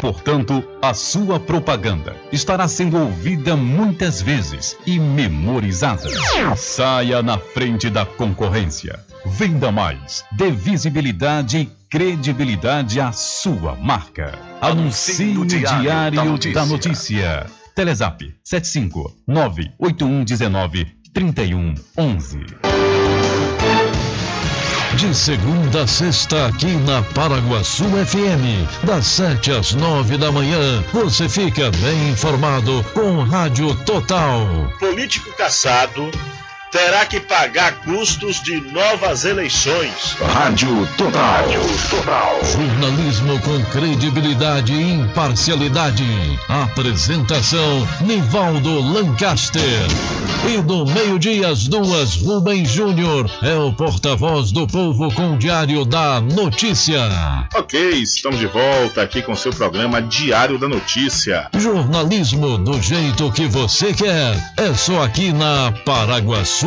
Portanto, a sua propaganda estará sendo ouvida muitas vezes e memorizada. Saia na frente da concorrência. Venda mais. Dê visibilidade e credibilidade à sua marca. Anuncie no Diário da Notícia. Telezap 759-8119-3111. De segunda a sexta, aqui na Paraguaçu FM, das 7 às 9 da manhã, você fica bem informado com Rádio Total. Político cassado terá que pagar custos de novas eleições. Rádio Total. Jornalismo com credibilidade e imparcialidade. Apresentação: Nivaldo Lancaster. E do meio-dia às 2, Rubem Júnior é o porta-voz do povo com o Diário da Notícia. Ok, estamos de volta aqui com seu programa Diário da Notícia. Jornalismo do jeito que você quer. É só aqui na Paraguaçu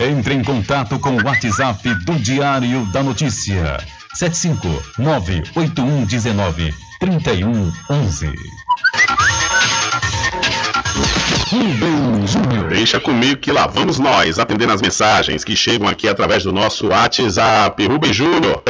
Entre em contato com o WhatsApp do Diário da Notícia, 759-8119-3111. Deixa comigo que lá vamos nós atendendo as mensagens que chegam aqui através do nosso WhatsApp. Rubem Júnior,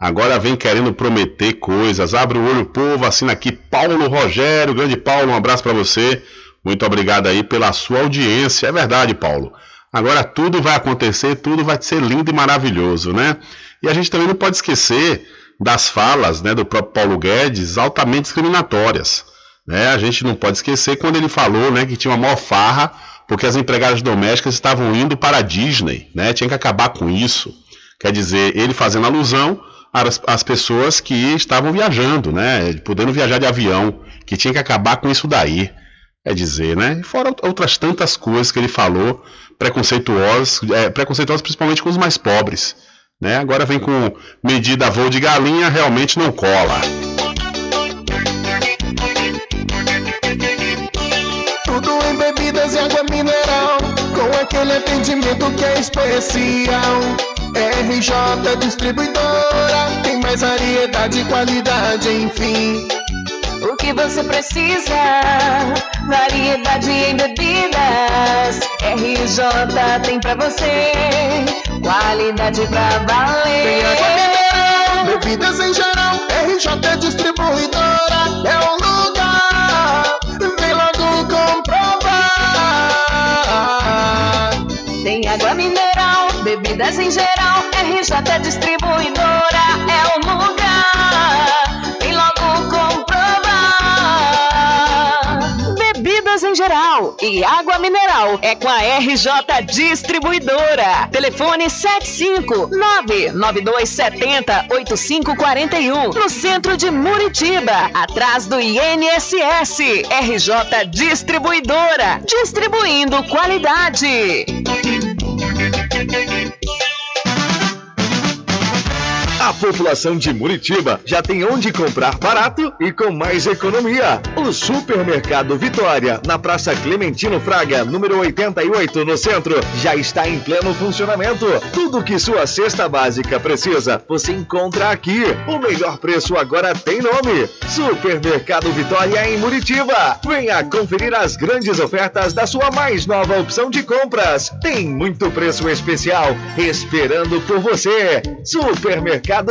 agora vem querendo prometer coisas. Abre o olho, povo, assina aqui Paulo Rogério, grande Paulo, um abraço pra você. Muito obrigado aí pela sua audiência. É verdade, Paulo. Agora tudo vai acontecer, tudo vai ser lindo e maravilhoso, né? E a gente também não pode esquecer das falas, né, do próprio Paulo Guedes, altamente discriminatórias, né? A gente não pode esquecer quando ele falou, né, que tinha uma maior farra porque as empregadas domésticas estavam indo para a Disney, né? Tinha que acabar com isso. Quer dizer, ele fazendo alusão às pessoas que estavam viajando, né, podendo viajar de avião, que tinha que acabar com isso daí. Quer dizer, né? Fora outras tantas coisas que ele falou, preconceituosas principalmente com os mais pobres, né? Agora vem com medida a voo de galinha, realmente não cola. Tudo em bebidas e água mineral, com aquele atendimento que é especial. RJ Distribuidora, tem mais variedade e qualidade, enfim. O que você precisa? Variedade em bebidas. RJ tem pra você. Qualidade pra valer. Tem água mineral, bebidas em geral. RJ Distribuidora é um lugar. Vem logo comprovar. Tem água mineral, bebidas em geral. RJ Distribuidora é um lugar. Em geral e água mineral é com a RJ Distribuidora. Telefone 759-9270-8541, no centro de Muritiba, atrás do INSS. RJ Distribuidora, distribuindo qualidade. população de Muritiba já tem onde comprar barato e com mais economia. O Supermercado Vitória, na Praça Clementino Fraga, número 88, no centro, já está em pleno funcionamento. Tudo que sua cesta básica precisa, você encontra aqui. O melhor preço agora tem nome. Supermercado Vitória em Muritiba. Venha conferir as grandes ofertas da sua mais nova opção de compras. Tem muito preço especial esperando por você. Supermercado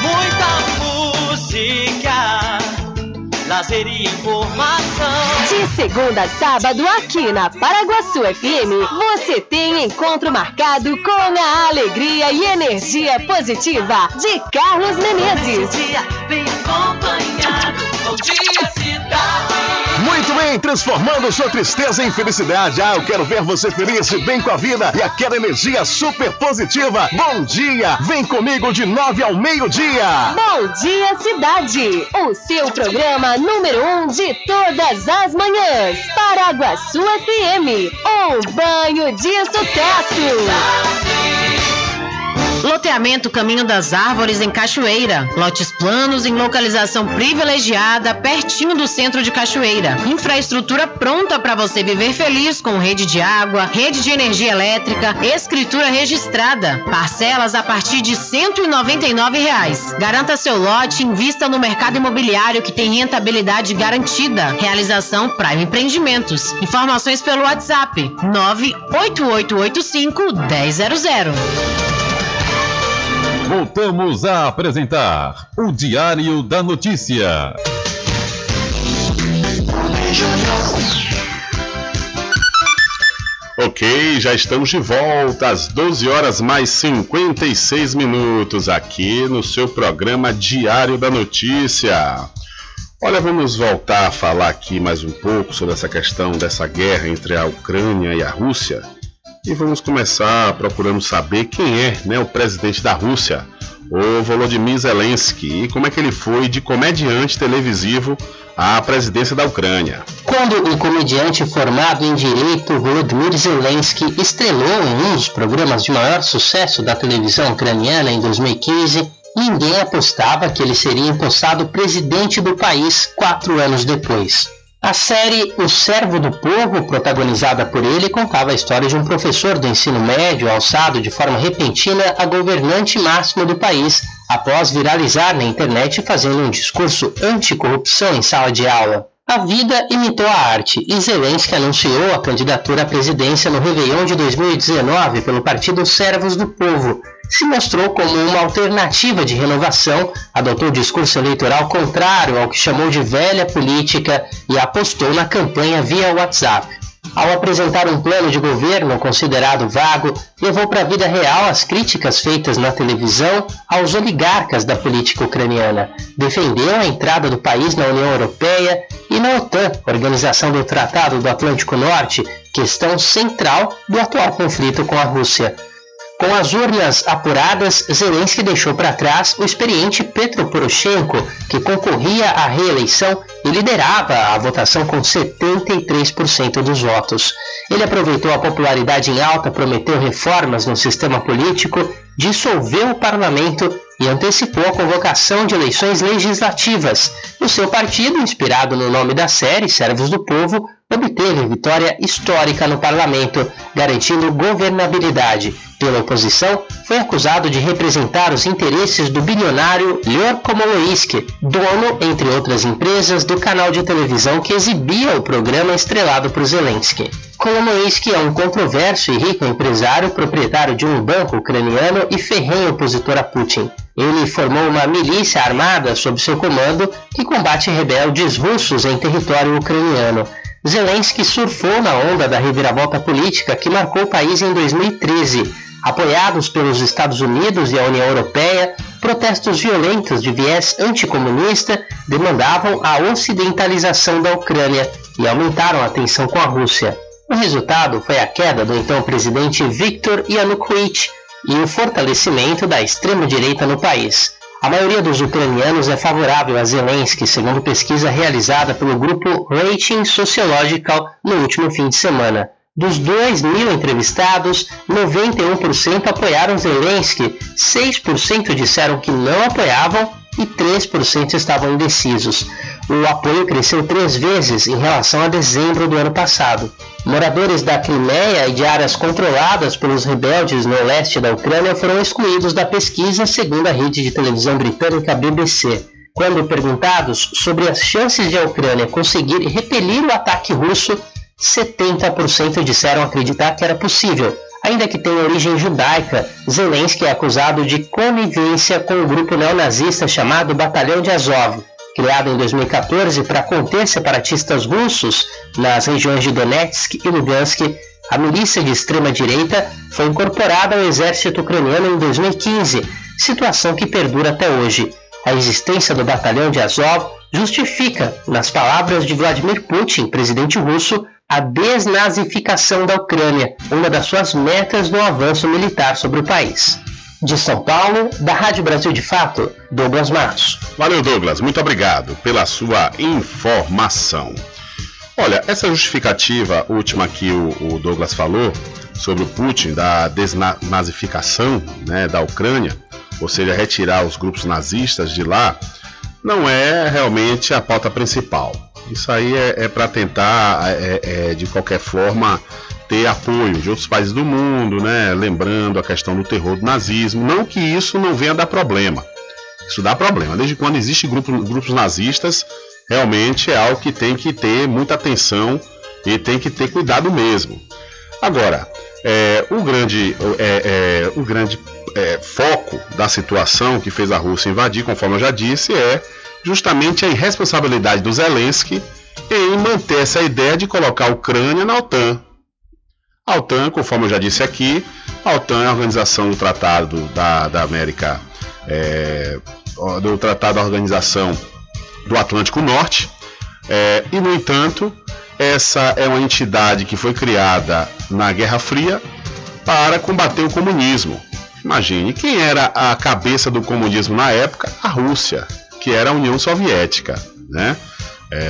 Muita música, lazer e informação. De segunda a sábado, aqui na Paraguaçu FM, você tem encontro marcado com a alegria e energia positiva de Carlos Menezes. Muito bem, transformando sua tristeza em felicidade. Ah, eu quero ver você feliz e bem com a vida e aquela energia super positiva. Bom dia, vem comigo de 9 ao meio-dia. Bom dia, cidade. O seu programa número 1 de todas as manhãs. Paraguaçu FM, um banho de sucesso. Loteamento Caminho das Árvores em Cachoeira. Lotes planos em localização privilegiada, pertinho do centro de Cachoeira. Infraestrutura pronta para você viver feliz com rede de água, rede de energia elétrica, escritura registrada. Parcelas a partir de R$ 199,00. Garanta seu lote e invista no mercado imobiliário que tem rentabilidade garantida. Realização Prime Empreendimentos. Informações pelo WhatsApp 98885-1000. Voltamos a apresentar o Diário da Notícia. Ok, já estamos de volta às 12 horas mais 56 minutos aqui no seu programa Diário da Notícia. Olha, vamos voltar a falar aqui mais um pouco sobre essa questão dessa guerra entre a Ucrânia e a Rússia. E vamos começar procurando saber quem é, né, o presidente da Rússia, o Volodymyr Zelensky, e como é que ele foi de comediante televisivo à presidência da Ucrânia. Quando o comediante formado em direito Volodymyr Zelensky estrelou em um dos programas de maior sucesso da televisão ucraniana em 2015, ninguém apostava que ele seria empossado presidente do país 4 anos depois. A série O Servo do Povo, protagonizada por ele, contava a história de um professor do ensino médio alçado de forma repentina a governante máxima do país, após viralizar na internet fazendo um discurso anticorrupção em sala de aula. A vida imitou a arte e Zelensky anunciou a candidatura à presidência no Réveillon de 2019 pelo partido Servos do Povo. Se mostrou como uma alternativa de renovação, adotou discurso eleitoral contrário ao que chamou de velha política e apostou na campanha via WhatsApp. Ao apresentar um plano de governo considerado vago, levou para a vida real as críticas feitas na televisão aos oligarcas da política ucraniana. Defendeu a entrada do país na União Europeia e na OTAN, Organização do Tratado do Atlântico Norte, questão central do atual conflito com a Rússia. Com as urnas apuradas, Zelensky deixou para trás o experiente Petro Poroshenko, que concorria à reeleição e liderava a votação com 73% dos votos. Ele aproveitou a popularidade em alta, prometeu reformas no sistema político, dissolveu o parlamento e antecipou a convocação de eleições legislativas. O seu partido, inspirado no nome da série Servos do Povo, obteve vitória histórica no parlamento, garantindo governabilidade. Pela oposição, foi acusado de representar os interesses do bilionário Lior Komoloisky, dono, entre outras empresas, do canal de televisão que exibia o programa estrelado por Zelensky. Komoloisky é um controverso e rico empresário, proprietário de um banco ucraniano e ferrenho opositor a Putin. Ele formou uma milícia armada sob seu comando que combate rebeldes russos em território ucraniano. Zelensky surfou na onda da reviravolta política que marcou o país em 2013. apoiados pelos Estados Unidos e a União Europeia, protestos violentos de viés anticomunista demandavam a ocidentalização da Ucrânia e aumentaram a tensão com a Rússia. O resultado foi a queda do então presidente Viktor Yanukovych e o fortalecimento da extrema-direita no país. A maioria dos ucranianos é favorável a Zelensky, segundo pesquisa realizada pelo grupo Rating Sociological no último fim de semana. Dos 2.000 entrevistados, 91% apoiaram Zelensky, 6% disseram que não apoiavam e 3% estavam indecisos. O apoio cresceu 3 vezes em relação a dezembro do ano passado. Moradores da Crimeia e de áreas controladas pelos rebeldes no leste da Ucrânia foram excluídos da pesquisa, segundo a rede de televisão britânica BBC. Quando perguntados sobre as chances de a Ucrânia conseguir repelir o ataque russo, 70% disseram acreditar que era possível. Ainda que tenha origem judaica, Zelensky é acusado de conivência com o grupo neonazista chamado Batalhão de Azov, criado em 2014 para conter separatistas russos nas regiões de Donetsk e Lugansk. A milícia de extrema-direita foi incorporada ao exército ucraniano em 2015, situação que perdura até hoje. A existência do Batalhão de Azov justifica, nas palavras de Vladimir Putin, presidente russo, a desnazificação da Ucrânia, uma das suas metas no avanço militar sobre o país. De São Paulo, da Rádio Brasil de Fato, Douglas Matos. Valeu, Douglas, muito obrigado pela sua informação. Olha, essa justificativa última que o Douglas falou sobre o Putin, da desnazificação, né, da Ucrânia, ou seja, retirar os grupos nazistas de lá, não é realmente a pauta principal. Isso aí é para tentar, de qualquer forma, ter apoio de outros países do mundo, né? Lembrando a questão do terror do nazismo. Não que isso não venha dar problema. Isso dá problema. Desde quando existem grupos nazistas, realmente é algo que tem que ter muita atenção e tem que ter cuidado mesmo. Agora, o grande foco da situação que fez a Rússia invadir, conforme eu já disse, é justamente a irresponsabilidade do Zelensky em manter essa ideia de colocar a Ucrânia na OTAN. A OTAN, conforme eu já disse aqui, a OTAN é a organização do Tratado da América, do Tratado da Organização do Atlântico Norte, e, no entanto, essa é uma entidade que foi criada na Guerra Fria para combater o comunismo. Imagine, quem era a cabeça do comunismo na época? A Rússia, que era a União Soviética, né?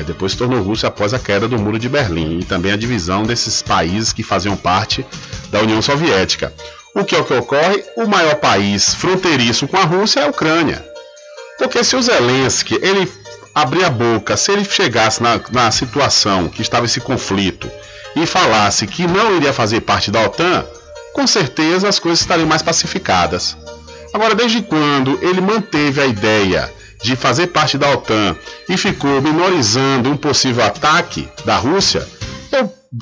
Depois se tornou Rússia após a queda do Muro de Berlim e também a divisão desses países que faziam parte da União Soviética. O que é o que ocorre? O maior país fronteiriço com a Rússia é a Ucrânia. Porque se o Zelensky ele abrir a boca, se ele chegasse na situação que estava esse conflito e falasse que não iria fazer parte da OTAN, com certeza as coisas estariam mais pacificadas. Agora, desde quando ele manteve a ideia de fazer parte da OTAN e ficou minorizando um possível ataque da Rússia,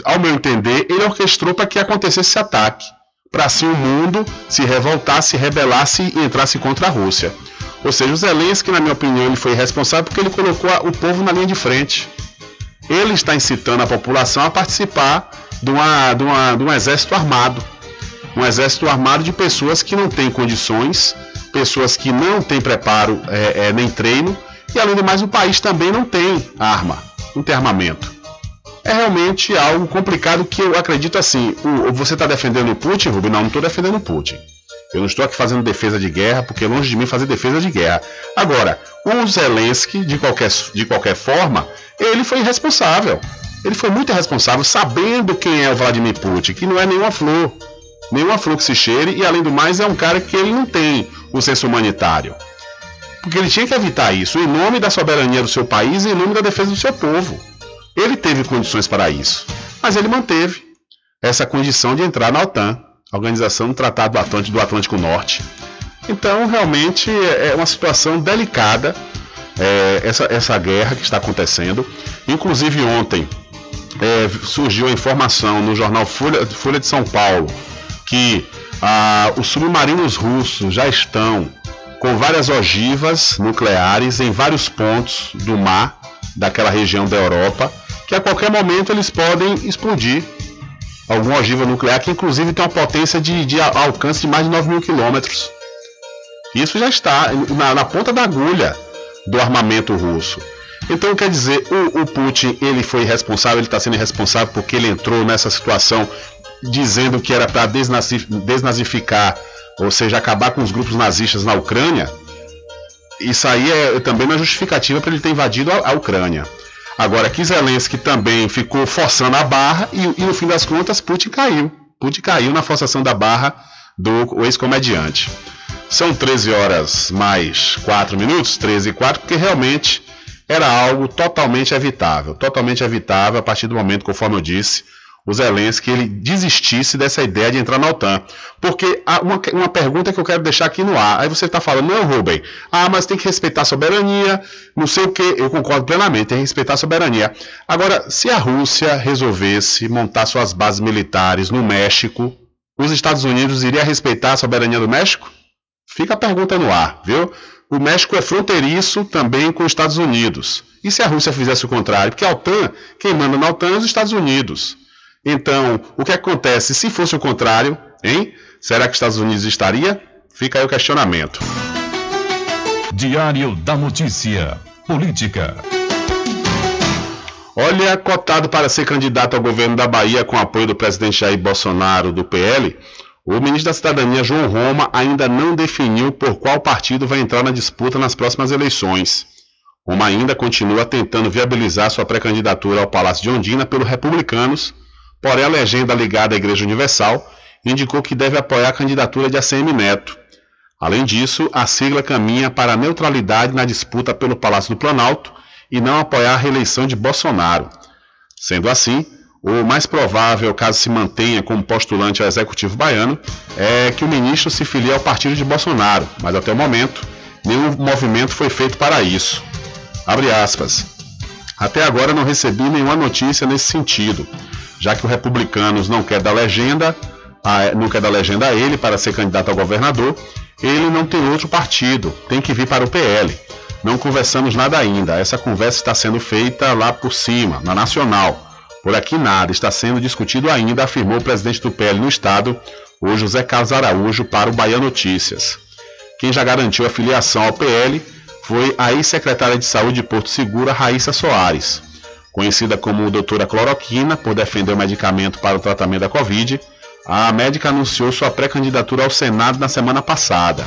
ao meu entender, ele orquestrou para que acontecesse esse ataque, para assim o mundo se revoltasse, rebelasse e entrasse contra a Rússia. Ou seja, o Zelensky, na minha opinião, ele foi responsável porque ele colocou o povo na linha de frente. Ele está incitando a população a participar de um exército armado. Um exército armado de pessoas que não têm condições, pessoas que não têm preparo nem treino, e além do mais o país também não tem arma, não tem armamento. É realmente algo complicado que eu acredito assim, você está defendendo o Putin, Rubem? Não estou defendendo o Putin. Eu não estou aqui fazendo defesa de guerra, porque é longe de mim fazer defesa de guerra. Agora, o Zelensky, de qualquer forma, ele foi irresponsável. Ele foi muito irresponsável, sabendo quem é o Vladimir Putin, que não é nenhuma flor. Nenhuma flor que se cheire, e além do mais é um cara que ele não tem o senso humanitário. Porque ele tinha que evitar isso, em nome da soberania do seu país e em nome da defesa do seu povo. Ele teve condições para isso, mas ele manteve essa condição de entrar na OTAN, a Organização do Tratado do Atlântico Norte. Então, realmente, é uma situação delicada, essa guerra que está acontecendo. Inclusive, ontem surgiu a informação no jornal Folha de São Paulo, que os submarinos russos já estão com várias ogivas nucleares em vários pontos do mar daquela região da Europa, que a qualquer momento eles podem explodir. alguma ogiva nuclear, que inclusive tem uma potência de alcance de mais de 9 mil quilômetros. Isso já está na ponta da agulha do armamento russo. Então, quer dizer, o Putin, ele foi irresponsável, ele está sendo irresponsável porque ele entrou nessa situação dizendo que era para desnazificar, ou seja, acabar com os grupos nazistas na Ucrânia. Isso aí é também uma justificativa para ele ter invadido a Ucrânia. Agora, que Zelensky também ficou forçando a barra e no fim das contas, Putin caiu. Putin caiu na forçação da barra do ex-comediante. São 13 horas mais 4 minutos, 13 e 4, porque realmente era algo totalmente evitável a partir do momento, conforme eu disse, o Zelensky ele desistisse dessa ideia de entrar na OTAN. Porque há uma pergunta que eu quero deixar aqui no ar. Aí você está falando, não, Rubem, mas tem que respeitar a soberania, não sei o quê. Eu concordo plenamente, tem que respeitar a soberania. Agora, se a Rússia resolvesse montar suas bases militares no México, os Estados Unidos iriam respeitar a soberania do México? Fica a pergunta no ar, viu? O México é fronteiriço também com os Estados Unidos. E se a Rússia fizesse o contrário? Porque a OTAN, quem manda na OTAN é os Estados Unidos. Então, o que acontece se fosse o contrário, hein? Será que os Estados Unidos estaria? Fica aí o questionamento. Diário da Notícia. Política. Olha, cotado para ser candidato ao governo da Bahia com apoio do presidente Jair Bolsonaro do PL, o ministro da Cidadania, João Roma, ainda não definiu por qual partido vai entrar na disputa nas próximas eleições. Roma ainda continua tentando viabilizar sua pré-candidatura ao Palácio de Ondina pelos republicanos, porém a legenda ligada à Igreja Universal indicou que deve apoiar a candidatura de ACM Neto. Além disso, a sigla caminha para a neutralidade na disputa pelo Palácio do Planalto e não apoiar a reeleição de Bolsonaro. Sendo assim, o mais provável, caso se mantenha como postulante ao Executivo Baiano, é que o ministro se filie ao partido de Bolsonaro, mas até o momento, nenhum movimento foi feito para isso. Abre aspas. Até agora não recebi nenhuma notícia nesse sentido, já que o Republicanos não quer dar legenda a ele para ser candidato a governador, ele não tem outro partido, tem que vir para o PL. Não conversamos nada ainda, essa conversa está sendo feita lá por cima, na Nacional. Por aqui nada, está sendo discutido ainda, afirmou o presidente do PL no Estado, o José Carlos Araújo, para o Bahia Notícias. Quem já garantiu a filiação ao PL foi a ex-secretária de Saúde de Porto Seguro, Raíssa Soares. Conhecida como doutora Cloroquina, por defender o medicamento para o tratamento da Covid, a médica anunciou sua pré-candidatura ao Senado na semana passada.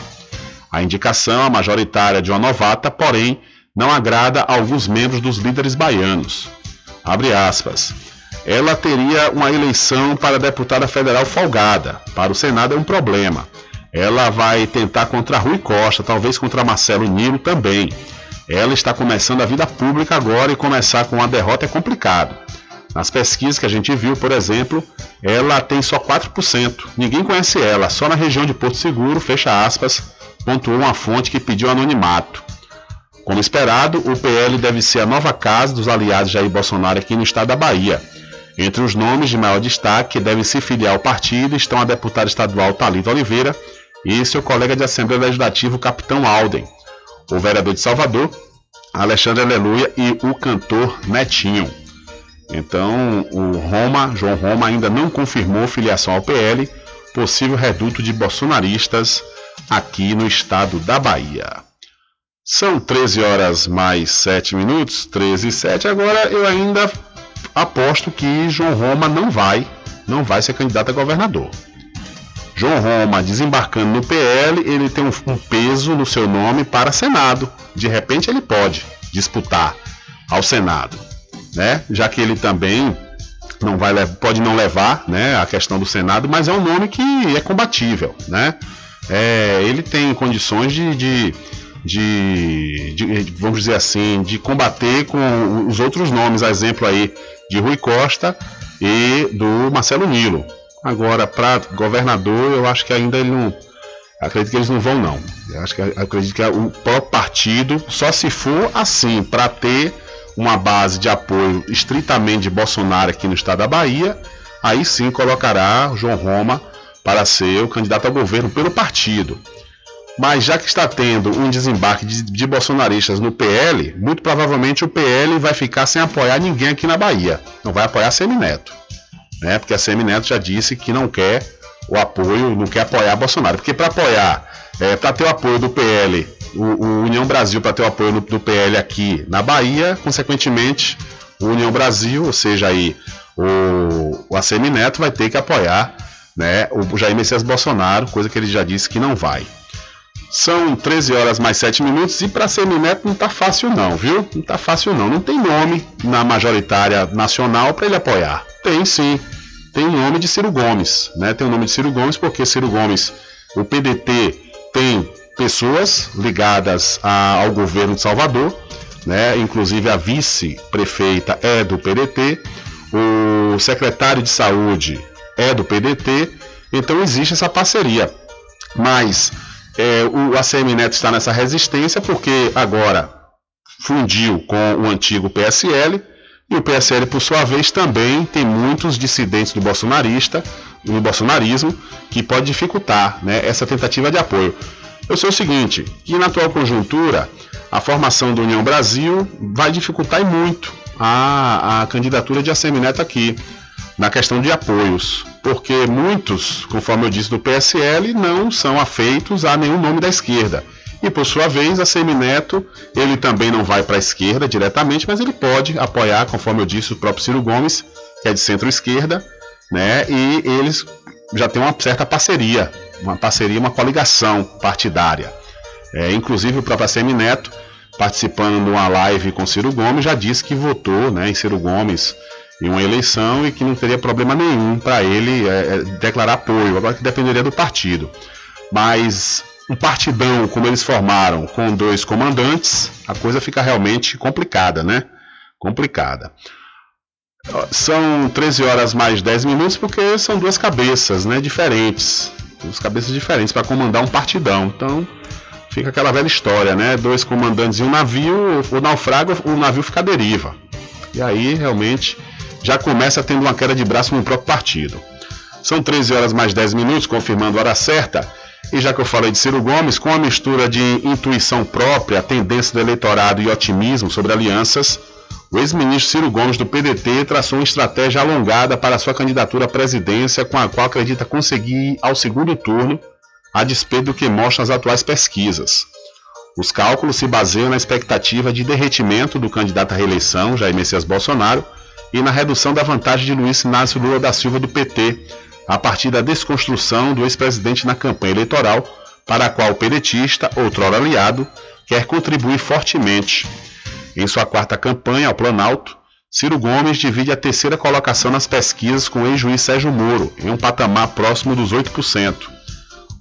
A indicação, a majoritária de uma novata, porém, não agrada a alguns membros dos líderes baianos. Abre aspas. Ela teria uma eleição para deputada federal folgada. Para o Senado é um problema. Ela vai tentar contra Rui Costa, talvez contra Marcelo Nilo também. Ela está começando a vida pública agora e começar com uma derrota é complicado. Nas pesquisas que a gente viu, por exemplo, ela tem só 4%. Ninguém conhece ela, só na região de Porto Seguro, fecha aspas, pontuou uma fonte que pediu anonimato. Como esperado, o PL deve ser a nova casa dos aliados de Jair Bolsonaro aqui no estado da Bahia. Entre os nomes de maior destaque que devem se filiar ao partido estão a deputada estadual Thalita Oliveira e seu colega de Assembleia Legislativa, o Capitão Alden, o vereador de Salvador, Alexandre Aleluia e o cantor Netinho. Então, João Roma ainda não confirmou filiação ao PL, possível reduto de bolsonaristas aqui no estado da Bahia. São 13 horas mais 7 minutos, 13 e 7. Agora eu ainda aposto que João Roma não vai ser candidato a governador. João Roma, desembarcando no PL, ele tem um peso no seu nome para Senado. De repente ele pode disputar ao Senado, né? Já que ele também pode não levar, né, a questão do Senado, mas é um nome que é combatível, né? Ele tem condições vamos dizer assim, de combater com os outros nomes, a exemplo aí de Rui Costa e do Marcelo Nilo. Agora, para governador, eu acho que ainda ele não... Acredito que eles não vão, não. Acredito que o próprio partido, só se for assim, para ter uma base de apoio estritamente de Bolsonaro aqui no estado da Bahia, aí sim colocará João Roma para ser o candidato ao governo pelo partido. Mas já que está tendo um desembarque de bolsonaristas no PL, muito provavelmente o PL vai ficar sem apoiar ninguém aqui na Bahia. Não vai apoiar Semineto. né? Porque a ACM Neto já disse que não quer o apoio, não quer apoiar Bolsonaro, porque para apoiar, para ter o apoio do PL, o União Brasil, para ter o apoio do PL aqui na Bahia, consequentemente, o União Brasil, ou seja, aí o ACM Neto vai ter que apoiar, né, o Jair Messias Bolsonaro, coisa que ele já disse que não vai. São 13 horas mais 7 minutos e para ACM Neto não tá fácil não, viu? Não tá fácil não, não tem nome na majoritária nacional para ele apoiar. Tem sim, tem o nome de Ciro Gomes, né? Tem o nome de Ciro Gomes porque Ciro Gomes, o PDT tem pessoas ligadas ao governo de Salvador, né? Inclusive a vice-prefeita é do PDT, o secretário de saúde é do PDT, então existe essa parceria. Mas o ACM Neto está nessa resistência porque agora fundiu com o antigo PSL, e o PSL, por sua vez, também tem muitos dissidentes do bolsonarismo, que pode dificultar, né, essa tentativa de apoio. Eu sei o seguinte, que na atual conjuntura, a formação do União Brasil vai dificultar muito a candidatura de ACM Neto aqui, na questão de apoios, porque muitos, conforme eu disse, do PSL não são afeitos a nenhum nome da esquerda. E, por sua vez, ACM Neto, ele também não vai para a esquerda diretamente, mas ele pode apoiar, conforme eu disse, o próprio Ciro Gomes, que é de centro-esquerda, né? E eles já têm uma certa parceria, uma coligação partidária. Inclusive, o próprio ACM Neto, participando de uma live com Ciro Gomes, já disse que votou, né, em Ciro Gomes em uma eleição e que não teria problema nenhum para ele declarar apoio, agora que dependeria do partido. Mas um partidão como eles formaram com dois comandantes, a coisa fica realmente complicada, né? Complicada. São 13 horas mais 10 minutos, porque são duas cabeças, né, diferentes. Duas cabeças diferentes para comandar um partidão. Então fica aquela velha história, né? Dois comandantes e um navio, o naufraga, o navio fica à deriva. E aí realmente já começa tendo uma queda de braço no próprio partido. São 13 horas mais 10 minutos, confirmando a hora certa. E já que eu falei de Ciro Gomes, com a mistura de intuição própria, tendência do eleitorado e otimismo sobre alianças, o ex-ministro Ciro Gomes do PDT traçou uma estratégia alongada para sua candidatura à presidência, com a qual acredita conseguir ao segundo turno, a despeito do que mostram as atuais pesquisas. Os cálculos se baseiam na expectativa de derretimento do candidato à reeleição, Jair Messias Bolsonaro, e na redução da vantagem de Luiz Inácio Lula da Silva do PT, a partir da desconstrução do ex-presidente na campanha eleitoral, para a qual o pedetista, outrora aliado, quer contribuir fortemente. Em sua quarta campanha ao Planalto, Ciro Gomes divide a terceira colocação nas pesquisas com o ex-juiz Sérgio Moro, em um patamar próximo dos 8%.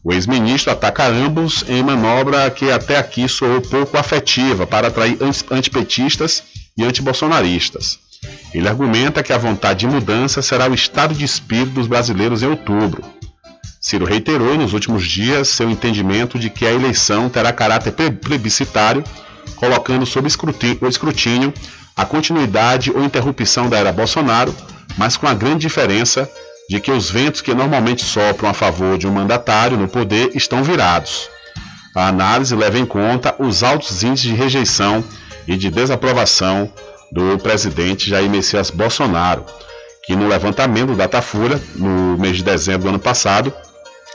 O ex-ministro ataca ambos em manobra que até aqui soou pouco afetiva para atrair antipetistas e antibolsonaristas. Ele argumenta que a vontade de mudança será o estado de espírito dos brasileiros em outubro. Ciro reiterou nos últimos dias seu entendimento de que a eleição terá caráter plebiscitário, colocando sob escrutínio a continuidade ou interrupção da era Bolsonaro, mas com a grande diferença de que os ventos que normalmente sopram a favor de um mandatário no poder estão virados. A análise leva em conta os altos índices de rejeição e de desaprovação do presidente Jair Messias Bolsonaro, que no levantamento do Datafolha, no mês de dezembro do ano passado,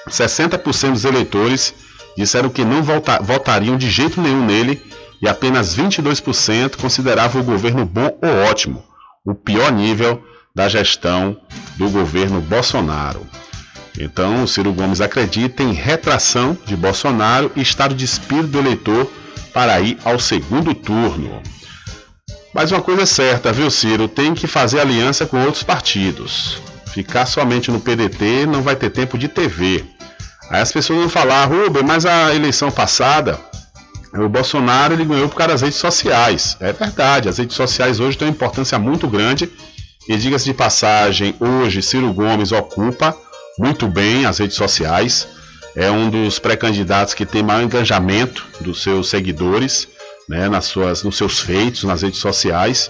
60% dos eleitores disseram que não votariam de jeito nenhum nele e apenas 22% consideravam o governo bom ou ótimo, o pior nível da gestão do governo Bolsonaro. Então, o Ciro Gomes acredita em retração de Bolsonaro e estado de espírito do eleitor para ir ao segundo turno. Mas uma coisa é certa, viu, Ciro? Tem que fazer aliança com outros partidos. Ficar somente no PDT não vai ter tempo de TV. Aí as pessoas vão falar, Rubem, mas a eleição passada, o Bolsonaro ele ganhou por causa das redes sociais. É verdade, as redes sociais hoje têm uma importância muito grande. E diga-se de passagem, hoje Ciro Gomes ocupa muito bem as redes sociais. É um dos pré-candidatos que tem maior engajamento dos seus seguidores, né, nos seus feitos, nas redes sociais.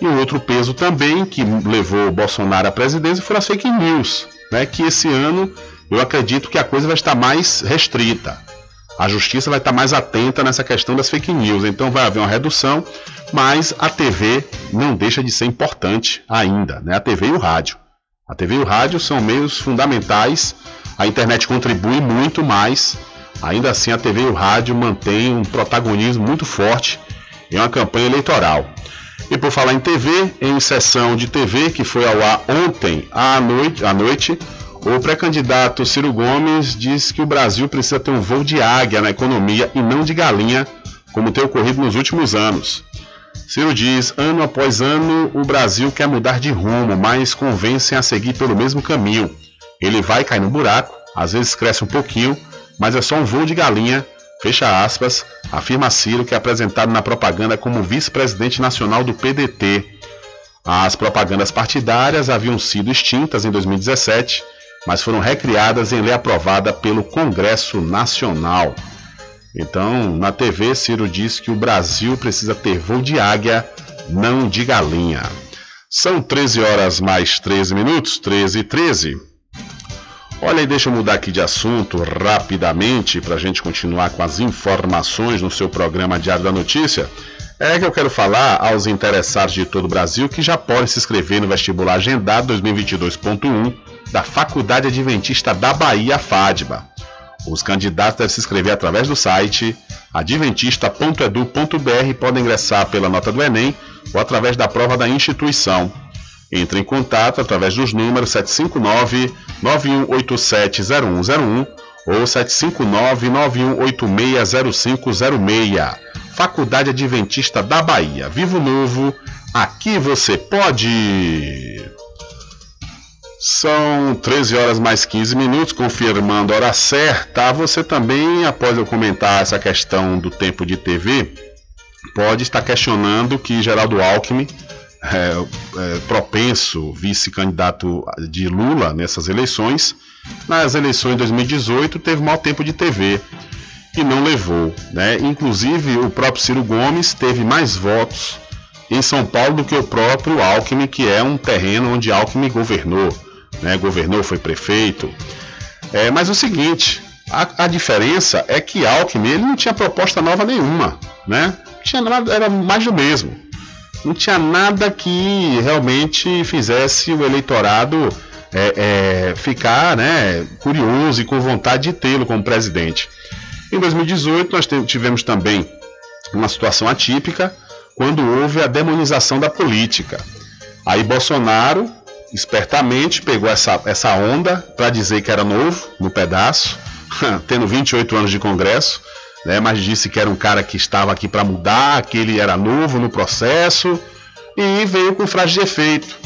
E um outro peso também que levou o Bolsonaro à presidência foram as fake news, né, que esse ano eu acredito que a coisa vai estar mais restrita. A justiça vai estar mais atenta nessa questão das fake news, então vai haver uma redução, mas a TV não deixa de ser importante ainda, né, a TV e o rádio. A TV e o rádio são meios fundamentais, a internet contribui muito, mas ainda assim a TV e o rádio mantêm um protagonismo muito forte em uma campanha eleitoral. E por falar em TV, em sessão de TV que foi ao ar ontem à noite, o pré-candidato Ciro Gomes diz que o Brasil precisa ter um voo de águia na economia e não de galinha, como tem ocorrido nos últimos anos. Ciro diz, ano após ano, o Brasil quer mudar de rumo, mas convencem a seguir pelo mesmo caminho. Ele vai cair no buraco, às vezes cresce um pouquinho, mas é só um voo de galinha, fecha aspas, afirma Ciro, que é apresentado na propaganda como vice-presidente nacional do PDT. As propagandas partidárias haviam sido extintas em 2017, mas foram recriadas em lei aprovada pelo Congresso Nacional. Então, na TV, Ciro diz que o Brasil precisa ter voo de águia, não de galinha. São 13 horas mais 13 minutos, 13h13. Olha aí, deixa eu mudar aqui de assunto rapidamente para a gente continuar com as informações no seu programa Diário da Notícia. É que eu quero falar aos interessados de todo o Brasil que já podem se inscrever no vestibular agendado 2022.1 da Faculdade Adventista da Bahia, FADBA. Os candidatos devem se inscrever através do site adventista.edu.br e podem ingressar pela nota do Enem ou através da prova da instituição. Entre em contato através dos números 759-9187-0101 ou 759-9186-0506. Faculdade Adventista da Bahia. Vivo Novo, aqui você pode! São 13 horas mais 15 minutos, confirmando a hora certa. Você também, após eu comentar essa questão do tempo de TV, pode estar questionando que Geraldo Alckmin, propenso vice-candidato de Lula nessas eleições, nas eleições de 2018 teve mau tempo de TV e não levou, né? Inclusive, o próprio Ciro Gomes teve mais votos em São Paulo do que o próprio Alckmin, que é um terreno onde Alckmin governou. Né, governou, foi prefeito. Mas o seguinte, a diferença é que Alckmin ele não tinha proposta nova nenhuma, né? Tinha nada, era mais do mesmo. Não tinha nada que realmente fizesse o eleitorado ficar, né, curioso e com vontade de tê-lo como presidente. Em 2018 nós tivemos também uma situação atípica quando houve a demonização da política. Aí Bolsonaro espertamente pegou essa onda para dizer que era novo no pedaço, tendo 28 anos de Congresso, né, mas disse que era um cara que estava aqui para mudar, que ele era novo no processo, e veio com frase de efeito.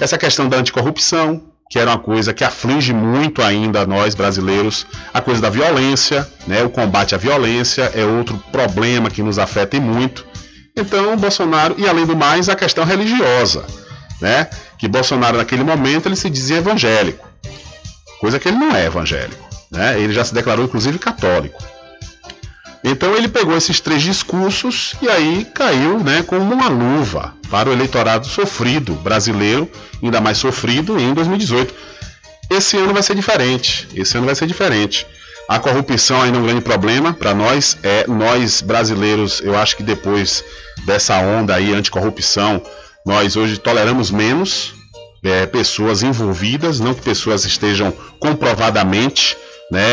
Essa questão da anticorrupção, que era uma coisa que aflige muito ainda nós brasileiros, a coisa da violência, né, o combate à violência é outro problema que nos afeta e muito. Então, Bolsonaro, e além do mais, a questão religiosa, né? Que Bolsonaro naquele momento ele se dizia evangélico, coisa que ele não é evangélico, né? Ele já se declarou inclusive católico. Então ele pegou esses três discursos e aí caiu, né, como uma luva para o eleitorado sofrido brasileiro, ainda mais sofrido em 2018. Esse ano vai ser diferente. A corrupção ainda é um grande problema para nós, nós brasileiros. Eu acho que depois dessa onda aí anticorrupção, nós hoje toleramos menos pessoas envolvidas, não que pessoas estejam comprovadamente, né,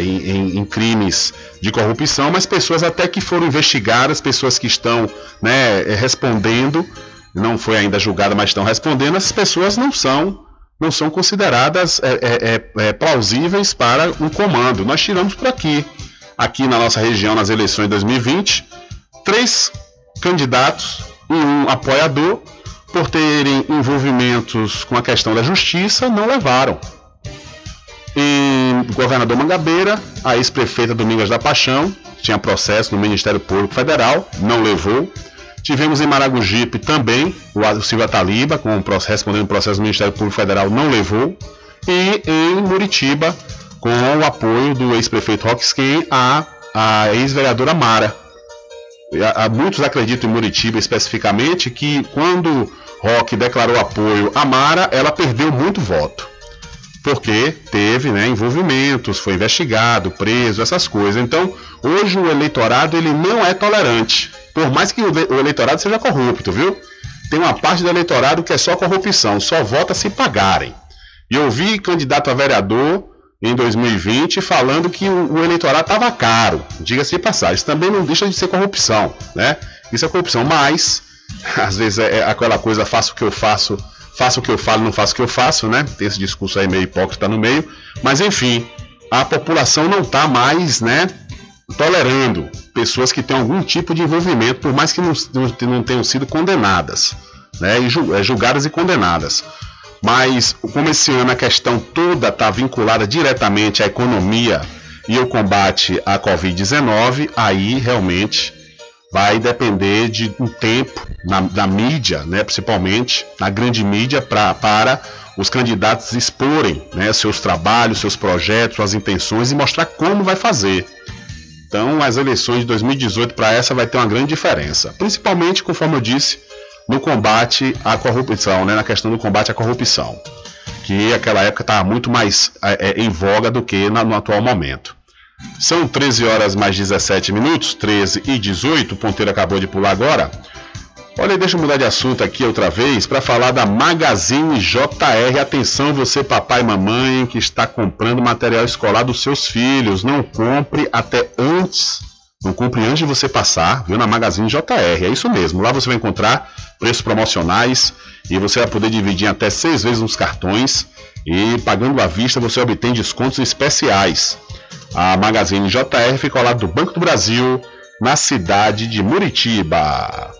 em crimes de corrupção, mas pessoas até que foram investigadas, pessoas que estão, né, respondendo, não foi ainda julgada, mas estão respondendo, essas pessoas não são consideradas plausíveis para um comando. Nós tiramos por aqui na nossa região, nas eleições de 2020, 3 candidatos e um apoiador, por terem envolvimentos com a questão da justiça, não levaram. E o governador Mangabeira, a ex-prefeita Domingas da Paixão, tinha processo no Ministério Público Federal, não levou. Tivemos em Maragogipe também o Silva Taliba, respondendo o processo do Ministério Público Federal, não levou. E em Muritiba, com o apoio do ex-prefeito Roxquim, a ex-vereadora Mara. Muitos acreditam em Muritiba especificamente que quando Roque declarou apoio à Mara, ela perdeu muito voto, porque teve, né, envolvimentos, foi investigado, preso, essas coisas. Então hoje o eleitorado ele não é tolerante, por mais que o eleitorado seja corrupto, viu? tem uma parte do eleitorado que é só corrupção, só vota se pagarem. E eu vi candidato a vereador em 2020 falando que o eleitorado estava caro, diga-se de passagem. Isso também não deixa de ser corrupção, né? Isso é corrupção, mas às vezes é aquela coisa, faço o que eu faço, faço o que eu falo, não faço o que eu faço, né? Tem esse discurso aí meio hipócrita no meio, mas enfim, a população não está mais, né, tolerando pessoas que têm algum tipo de envolvimento, por mais que não tenham sido condenadas, né, e julgadas e condenadas. Mas, como esse ano a questão toda está vinculada diretamente à economia e ao combate à Covid-19, aí realmente vai depender de um tempo da mídia, né, principalmente na grande mídia, para os candidatos exporem, né, seus trabalhos, seus projetos, suas intenções e mostrar como vai fazer. Então, as eleições de 2018 para essa vai ter uma grande diferença, principalmente, conforme eu disse, no combate à corrupção, né, na questão do combate à corrupção, que naquela época estava muito mais em voga do que no atual momento. São 13h17, 13h18, o ponteiro acabou de pular agora. Olha, deixa eu mudar de assunto aqui outra vez para falar da Magazine JR. Atenção você, papai e mamãe, que está comprando material escolar dos seus filhos, não compre antes de você passar, viu, na Magazine JR, é isso mesmo. Lá você vai encontrar preços promocionais e você vai poder dividir até 6 vezes nos cartões e pagando à vista você obtém descontos especiais. A Magazine JR fica ao lado do Banco do Brasil, na cidade de Muritiba.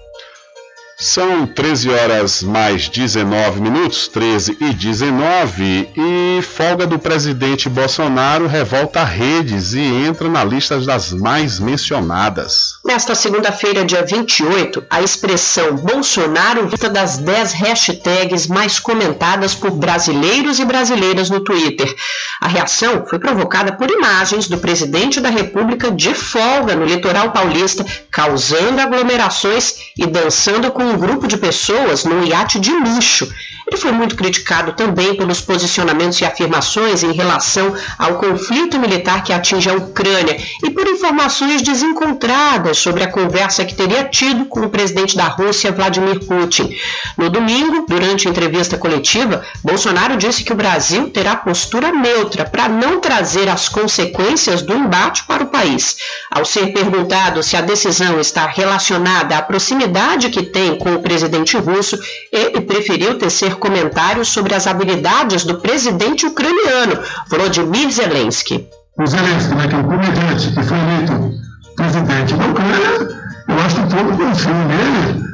São 13h19, 13h19, e folga do presidente Bolsonaro revolta redes e entra na lista das mais mencionadas. Nesta segunda-feira, dia 28, a expressão Bolsonaro vista das 10 hashtags mais comentadas por brasileiros e brasileiras no Twitter. A reação foi provocada por imagens do presidente da República de folga no litoral paulista, causando aglomerações e dançando com um grupo de pessoas num iate de luxo. Ele foi muito criticado também pelos posicionamentos e afirmações em relação ao conflito militar que atinge a Ucrânia e por informações desencontradas sobre a conversa que teria tido com o presidente da Rússia, Vladimir Putin. No domingo, durante a entrevista coletiva, Bolsonaro disse que o Brasil terá postura neutra para não trazer as consequências do embate para o país. Ao ser perguntado se a decisão está relacionada à proximidade que tem com o presidente russo, ele preferiu tecer comentários sobre as habilidades do presidente ucraniano, Volodymyr Zelensky. O Zelensky, né, que é um comediante que foi eleito presidente da Ucrânia, eu acho que o povo confia nele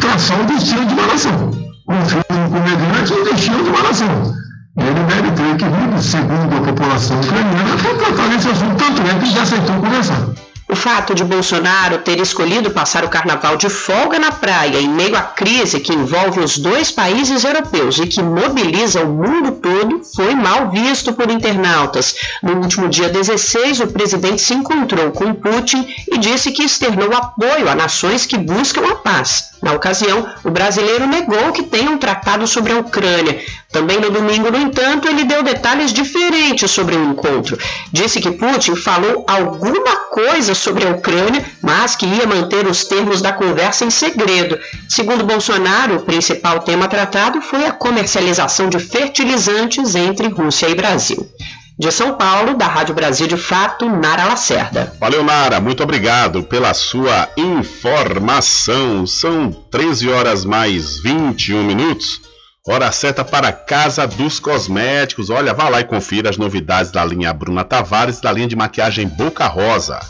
traçar o destino de uma nação. Confia no comediante no destino de uma nação. Ele deve ter que vir, segundo a população ucraniana, para tratar esse assunto, tanto é que já aceitou conversar. O fato de Bolsonaro ter escolhido passar o carnaval de folga na praia em meio à crise que envolve os 2 países europeus e que mobiliza o mundo todo foi mal visto por internautas. No último dia 16, o presidente se encontrou com Putin e disse que externou apoio a nações que buscam a paz. Na ocasião, o brasileiro negou que tenha um tratado sobre a Ucrânia. Também no domingo, no entanto, ele deu detalhes diferentes sobre o encontro. Disse que Putin falou alguma coisa sobre a Ucrânia, mas que ia manter os termos da conversa em segredo. Segundo Bolsonaro, o principal tema tratado foi a comercialização de fertilizantes entre Rússia e Brasil. De São Paulo, da Rádio Brasil de Fato, Nara Lacerda. Valeu, Nara, muito obrigado pela sua informação. São 13h21, hora certa para a Casa dos Cosméticos. Olha, vá lá e confira as novidades da linha Bruna Tavares, da linha de maquiagem Boca Rosa.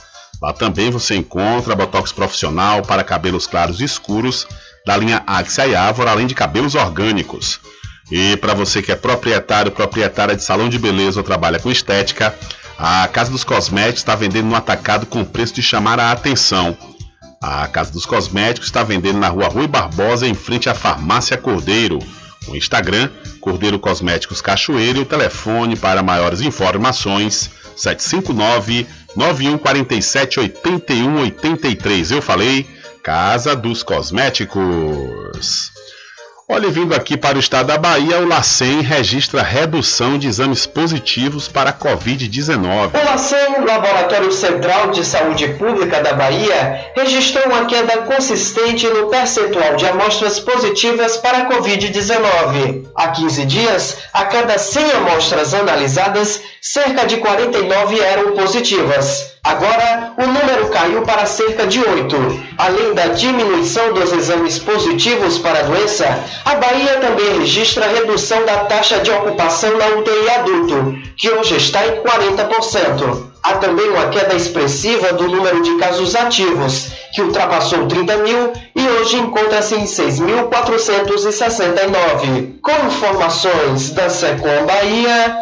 Lá também você encontra botox profissional para cabelos claros e escuros, da linha Axia e Ávora, além de cabelos orgânicos. E para você que é proprietário, proprietária de salão de beleza ou trabalha com estética, a Casa dos Cosméticos está vendendo no atacado com preço de chamar a atenção. A Casa dos Cosméticos está vendendo na rua Rui Barbosa, em frente à Farmácia Cordeiro. O Instagram, Cordeiro Cosméticos Cachoeiro, e o telefone para maiores informações, 759-9147-8183. Eu falei, Casa dos Cosméticos. Olha, vindo aqui para o estado da Bahia, o LACEN registra redução de exames positivos para a Covid-19. O LACEN, Laboratório Central de Saúde Pública da Bahia, registrou uma queda consistente no percentual de amostras positivas para a Covid-19. Há 15 dias, a cada 100 amostras analisadas, cerca de 49 eram positivas. Agora, o número caiu para cerca de 8. Além da diminuição dos exames positivos para a doença, a Bahia também registra a redução da taxa de ocupação na UTI adulto, que hoje está em 40%. Há também uma queda expressiva do número de casos ativos, que ultrapassou 30.000 e hoje encontra-se em 6.469. Com informações da Secom Bahia,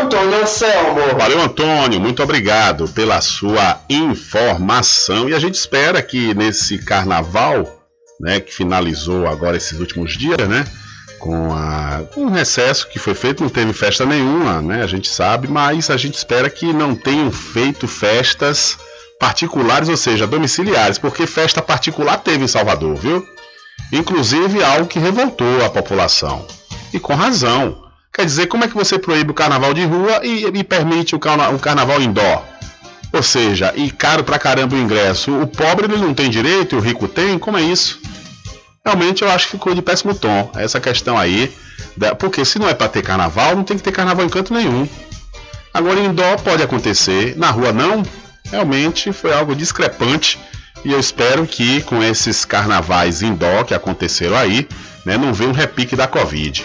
Antônio Anselmo. Valeu, Antônio, muito obrigado pela sua informação. E a gente espera que nesse carnaval, né, que finalizou agora esses últimos dias, né, com um recesso que foi feito, não teve festa nenhuma, né, a gente sabe, mas a gente espera que não tenham feito festas particulares, ou seja, domiciliares, porque festa particular teve em Salvador, viu? Inclusive algo que revoltou a população, e com razão. Quer dizer, como é que você proíbe o carnaval de rua e permite o carnaval indoor? Ou seja, e caro pra caramba o ingresso. O pobre ele não tem direito e o rico tem? Como é isso? Realmente eu acho que ficou de péssimo tom essa questão aí. Porque se não é pra ter carnaval, não tem que ter carnaval em canto nenhum. Agora indoor pode acontecer, na rua não. Realmente foi algo discrepante. E eu espero que com esses carnavais indoor que aconteceram aí, né, não venha um repique da Covid.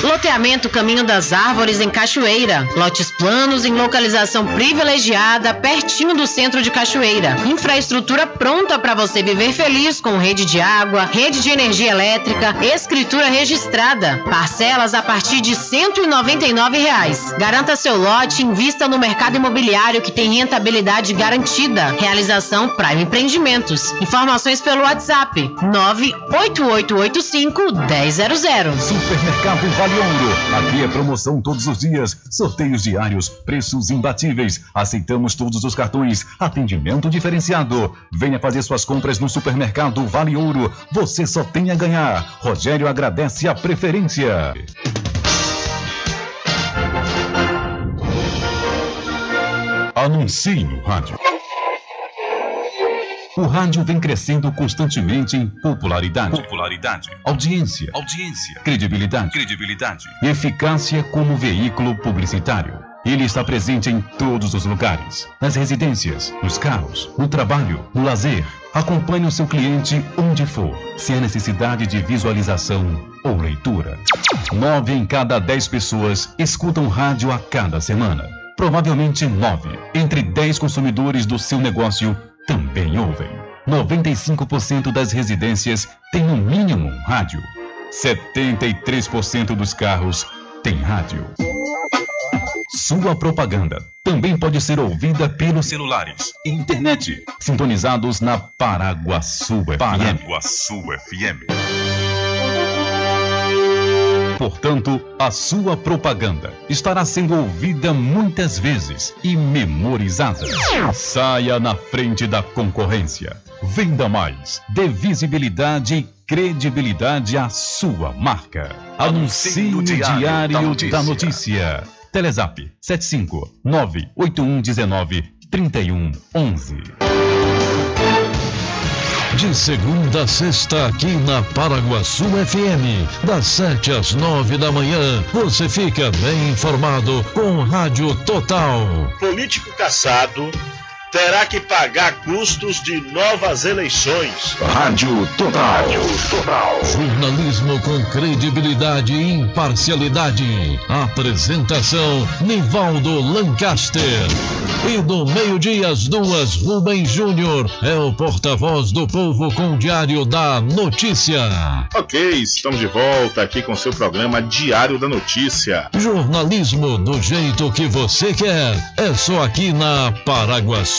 Loteamento Caminho das Árvores em Cachoeira. Lotes planos em localização privilegiada, pertinho do centro de Cachoeira. Infraestrutura pronta para você viver feliz, com rede de água, rede de energia elétrica, escritura registrada. Parcelas a partir de R$ 199,00. Garanta seu lote, invista no mercado imobiliário que tem rentabilidade garantida. Realização Prime Empreendimentos. Informações pelo WhatsApp 98885-1000. Supermercado Vale Ouro. Aqui é promoção todos os dias, sorteios diários, preços imbatíveis. Aceitamos todos os cartões, atendimento diferenciado. Venha fazer suas compras no supermercado Vale Ouro. Você só tem a ganhar. Rogério agradece a preferência. Anuncie no rádio. O rádio vem crescendo constantemente em popularidade, audiência, credibilidade e eficácia como veículo publicitário. Ele está presente em todos os lugares, nas residências, nos carros, no trabalho, no lazer. Acompanhe o seu cliente onde for, se há necessidade de visualização ou leitura. 9 em cada 10 pessoas escutam rádio a cada semana. Provavelmente 9 entre 10 consumidores do seu negócio também ouvem. 95% das residências tem no mínimo um rádio. 73% dos carros tem rádio. Sua propaganda também pode ser ouvida pelos celulares e internet, sintonizados na Paraguaçu FM. Portanto, a sua propaganda estará sendo ouvida muitas vezes e memorizada. Saia na frente da concorrência. Venda mais. Dê visibilidade e credibilidade à sua marca. Anuncie no Diário da Notícia. Telezap 759-8119-3111. De segunda a sexta, aqui na Paraguaçu FM, das 7 às 9 da manhã, você fica bem informado com Rádio Total. Político caçado terá que pagar custos de novas eleições. Rádio Total. Jornalismo com credibilidade e imparcialidade. Apresentação, Nivaldo Lancaster. E do meio-dia às 2h, Rubem Júnior é o porta-voz do povo com o Diário da Notícia. Ok, estamos de volta aqui com seu programa Diário da Notícia. Jornalismo do jeito que você quer. É só aqui na Paraguaçu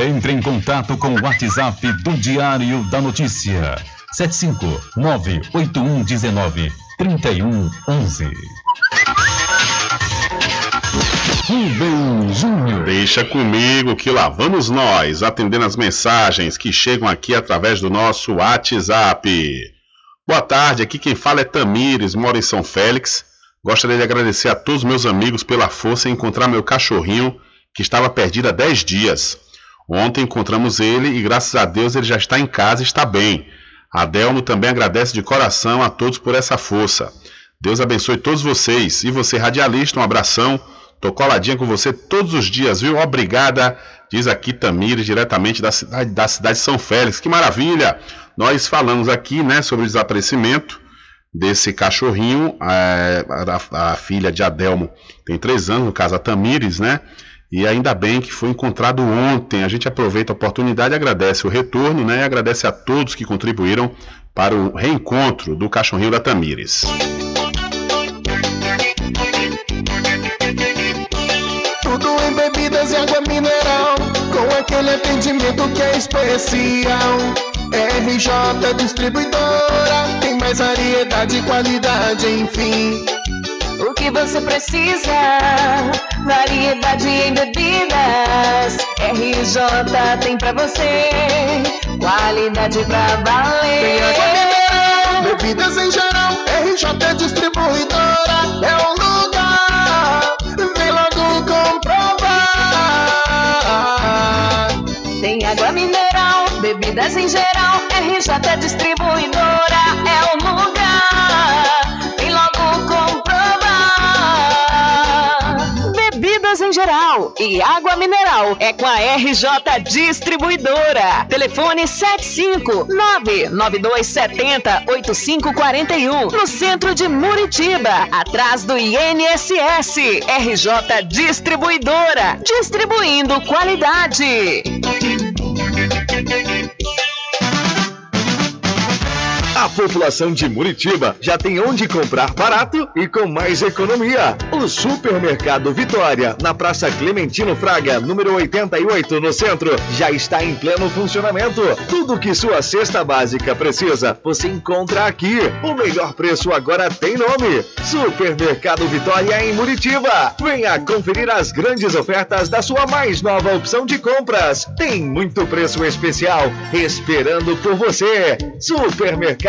Entre em contato com o WhatsApp do Diário da Notícia, 759-8119-3111. Rubem Júnior. Deixa comigo que lá vamos nós, atendendo as mensagens que chegam aqui através do nosso WhatsApp. Boa tarde, aqui quem fala é Tamires, mora em São Félix. Gostaria de agradecer a todos meus amigos pela força em encontrar meu cachorrinho, que estava perdido há 10 dias. Ontem encontramos ele e graças a Deus ele já está em casa e está bem. Adelmo também agradece de coração a todos por essa força. Deus abençoe todos vocês. E você, radialista, um abração. Tô coladinha com você todos os dias, viu? Obrigada, diz aqui Tamires, diretamente da cidade de São Félix. Que maravilha! Nós falamos aqui, né, sobre o desaparecimento desse cachorrinho. A filha de Adelmo tem 3 anos, no caso a Tamires, né? E ainda bem que foi encontrado ontem. A gente aproveita a oportunidade e agradece o retorno, né? E agradece a todos que contribuíram para o reencontro do cachorrinho da Tamires. Tudo em bebidas e água mineral, com aquele atendimento que é especial. RJ Distribuidora, tem mais variedade e qualidade, enfim. O que você precisa, variedade em bebidas, RJ tem pra você, qualidade pra valer. Tem água mineral, bebidas em geral, RJ Distribuidora é o lugar, vem logo comprovar. Tem água mineral, bebidas em geral, RJ Distribuidora é o lugar. Em geral e água mineral é com a RJ Distribuidora. Telefone 759-9270-8541, no centro de Muritiba, atrás do INSS. RJ Distribuidora, distribuindo qualidade. A população de Muritiba já tem onde comprar barato e com mais economia. O Supermercado Vitória, na Praça Clementino Fraga, número 88, no centro, já está em pleno funcionamento. Tudo que sua cesta básica precisa, você encontra aqui. O melhor preço agora tem nome. Supermercado Vitória em Muritiba. Venha conferir as grandes ofertas da sua mais nova opção de compras. Tem muito preço especial esperando por você. Supermercado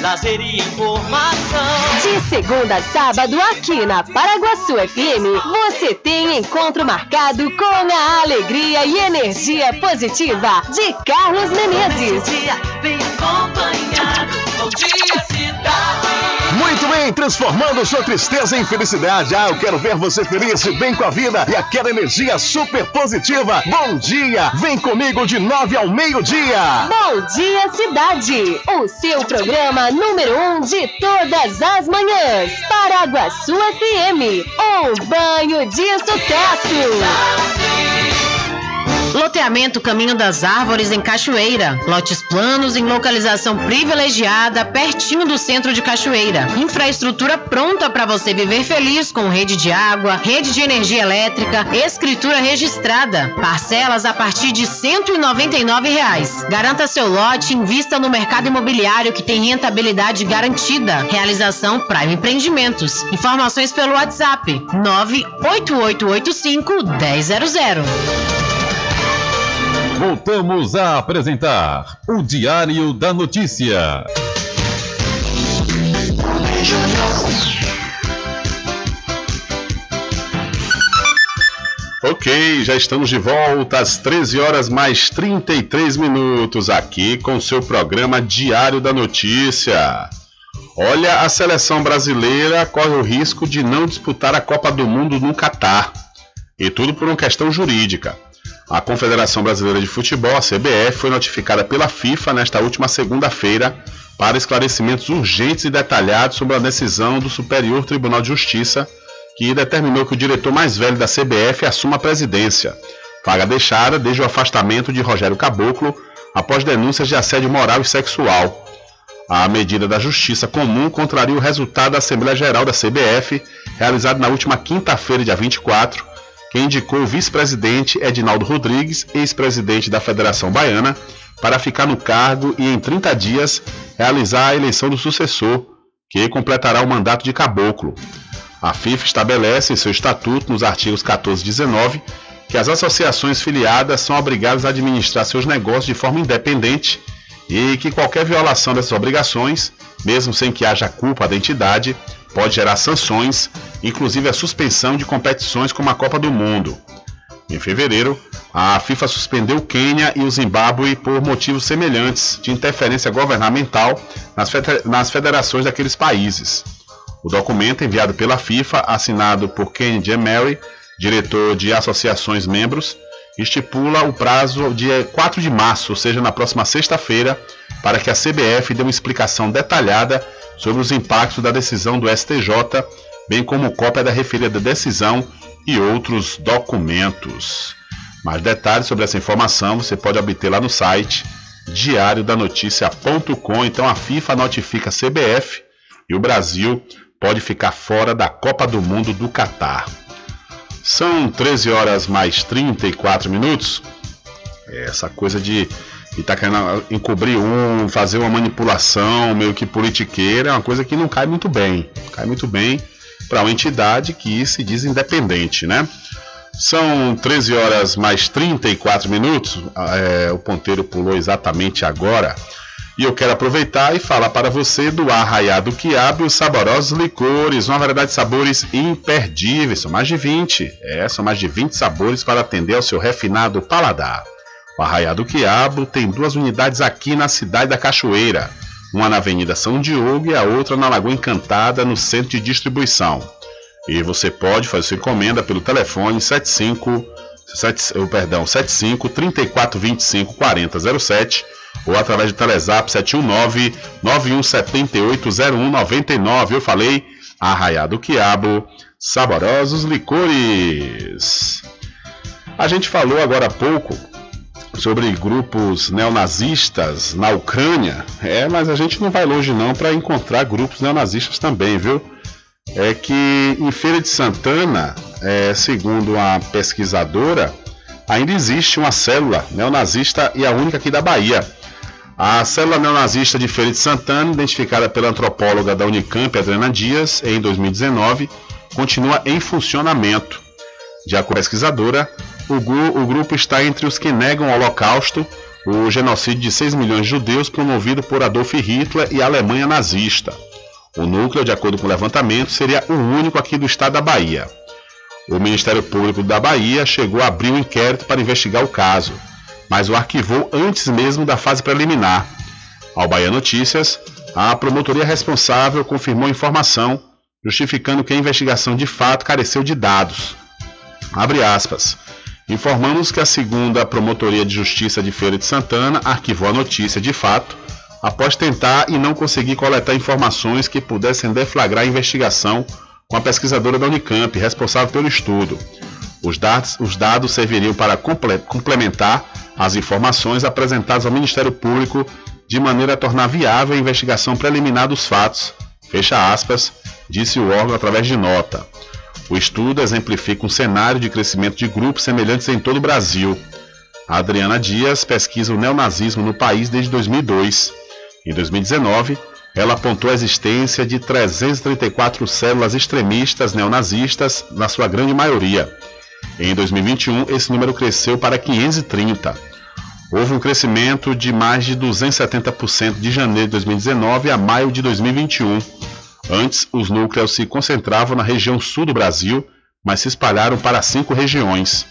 Lazer e informação. De segunda a sábado, aqui na Paraguaçu FM, você tem encontro marcado com a alegria e energia positiva de Carlos Menezes. Bom dia, cidade. Muito bem. vem transformando sua tristeza em felicidade. Ah, eu quero ver você feliz, bem com a vida e aquela energia super positiva. Bom dia, vem comigo de 9 ao meio-dia. Bom dia, cidade, o seu programa número 1 de todas as manhãs. Paraguaçu FM, um banho de sucesso. Loteamento Caminho das Árvores em Cachoeira. Lotes planos em localização privilegiada, pertinho do centro de Cachoeira. Infraestrutura pronta para você viver feliz, com rede de água, rede de energia elétrica, escritura registrada. Parcelas a partir de R$ 199,00. Garanta seu lote e invista no mercado imobiliário que tem rentabilidade garantida. Realização Prime Empreendimentos. Informações pelo WhatsApp 98885-1000. Voltamos a apresentar o Diário da Notícia. Ok, já estamos de volta às 13 horas mais 33 minutos aqui com seu programa Diário da Notícia. Olha, a seleção brasileira corre o risco de não disputar a Copa do Mundo no Catar. E tudo por uma questão jurídica. A Confederação Brasileira de Futebol, a CBF, foi notificada pela FIFA nesta última segunda-feira para esclarecimentos urgentes e detalhados sobre a decisão do Superior Tribunal de Justiça, que determinou que o diretor mais velho da CBF assuma a presidência, vaga deixada desde o afastamento de Rogério Caboclo após denúncias de assédio moral e sexual. A medida da Justiça Comum contraria o resultado da Assembleia Geral da CBF, realizada na última quinta-feira, dia 24, que indicou o vice-presidente Edinaldo Rodrigues, ex-presidente da Federação Baiana, para ficar no cargo e, em 30 dias, realizar a eleição do sucessor, que completará o mandato de Caboclo. A FIFA estabelece em seu estatuto, nos artigos 14 e 19, que as associações filiadas são obrigadas a administrar seus negócios de forma independente e que qualquer violação dessas obrigações, mesmo sem que haja culpa da entidade, pode gerar sanções, inclusive a suspensão de competições como a Copa do Mundo. Em fevereiro, a FIFA suspendeu o Quênia e o Zimbábue por motivos semelhantes de interferência governamental nas federações daqueles países. O documento enviado pela FIFA, assinado por Ken Jemery, diretor de associações membros, estipula o prazo de 4 de março, ou seja, na próxima sexta-feira, para que a CBF dê uma explicação detalhada sobre os impactos da decisão do STJ, bem como cópia da referida decisão e outros documentos. Mais detalhes sobre essa informação você pode obter lá no site diariodanoticia.com. Então a FIFA notifica a CBF e o Brasil pode ficar fora da Copa do Mundo do Catar. São 13 horas mais 34 minutos. Essa coisa de e tá querendo encobrir fazer uma manipulação meio que politiqueira, é uma coisa que não cai muito bem. Cai muito bem para uma entidade que se diz independente, né? São 13 horas mais 34 minutos, o ponteiro pulou exatamente agora. E eu quero aproveitar e falar para você do Arraiado Quiabo e os saborosos licores, uma variedade de sabores imperdíveis, são mais de 20 sabores para atender ao seu refinado paladar. O Arraiado Quiabo tem 2 unidades aqui na cidade da Cachoeira, uma na Avenida São Diogo e a outra na Lagoa Encantada, no centro de distribuição. E você pode fazer sua encomenda pelo telefone 75 3425 4007 ou através do Telezap 719 91780199. Eu falei Arraiado Quiabo, saborosos licores. A gente falou agora há pouco sobre grupos neonazistas na Ucrânia, mas a gente não vai longe não para encontrar grupos neonazistas também, viu? É que em Feira de Santana, segundo a pesquisadora, ainda existe uma célula neonazista e a única aqui da Bahia. A célula neonazista de Feira de Santana, identificada pela antropóloga da Unicamp, Adriana Dias, em 2019, continua em funcionamento. De acordo com a pesquisadora, o grupo está entre os que negam o Holocausto, o genocídio de 6 milhões de judeus promovido por Adolf Hitler e a Alemanha nazista. O núcleo, de acordo com o levantamento, seria o único aqui do estado da Bahia. O Ministério Público da Bahia chegou a abrir um inquérito para investigar o caso, mas o arquivou antes mesmo da fase preliminar. Ao Bahia Notícias, A promotoria responsável confirmou a informação, justificando que a investigação de fato careceu de dados. Abre aspas. Informamos que a segunda Promotoria de Justiça de Feira de Santana arquivou a notícia de fato, após tentar e não conseguir coletar informações que pudessem deflagrar a investigação com a pesquisadora da Unicamp, responsável pelo estudo. Os dados serviriam para complementar as informações apresentadas ao Ministério Público de maneira a tornar viável a investigação preliminar dos fatos, fecha aspas, disse o órgão através de nota. O estudo exemplifica um cenário de crescimento de grupos semelhantes em todo o Brasil. A Adriana Dias pesquisa o neonazismo no país desde 2002. Em 2019, ela apontou a existência de 334 células extremistas neonazistas, na sua grande maioria. Em 2021, esse número cresceu para 530. Houve um crescimento de mais de 270% de janeiro de 2019 a maio de 2021. Antes, os núcleos se concentravam na região sul do Brasil, mas se espalharam para 5 regiões.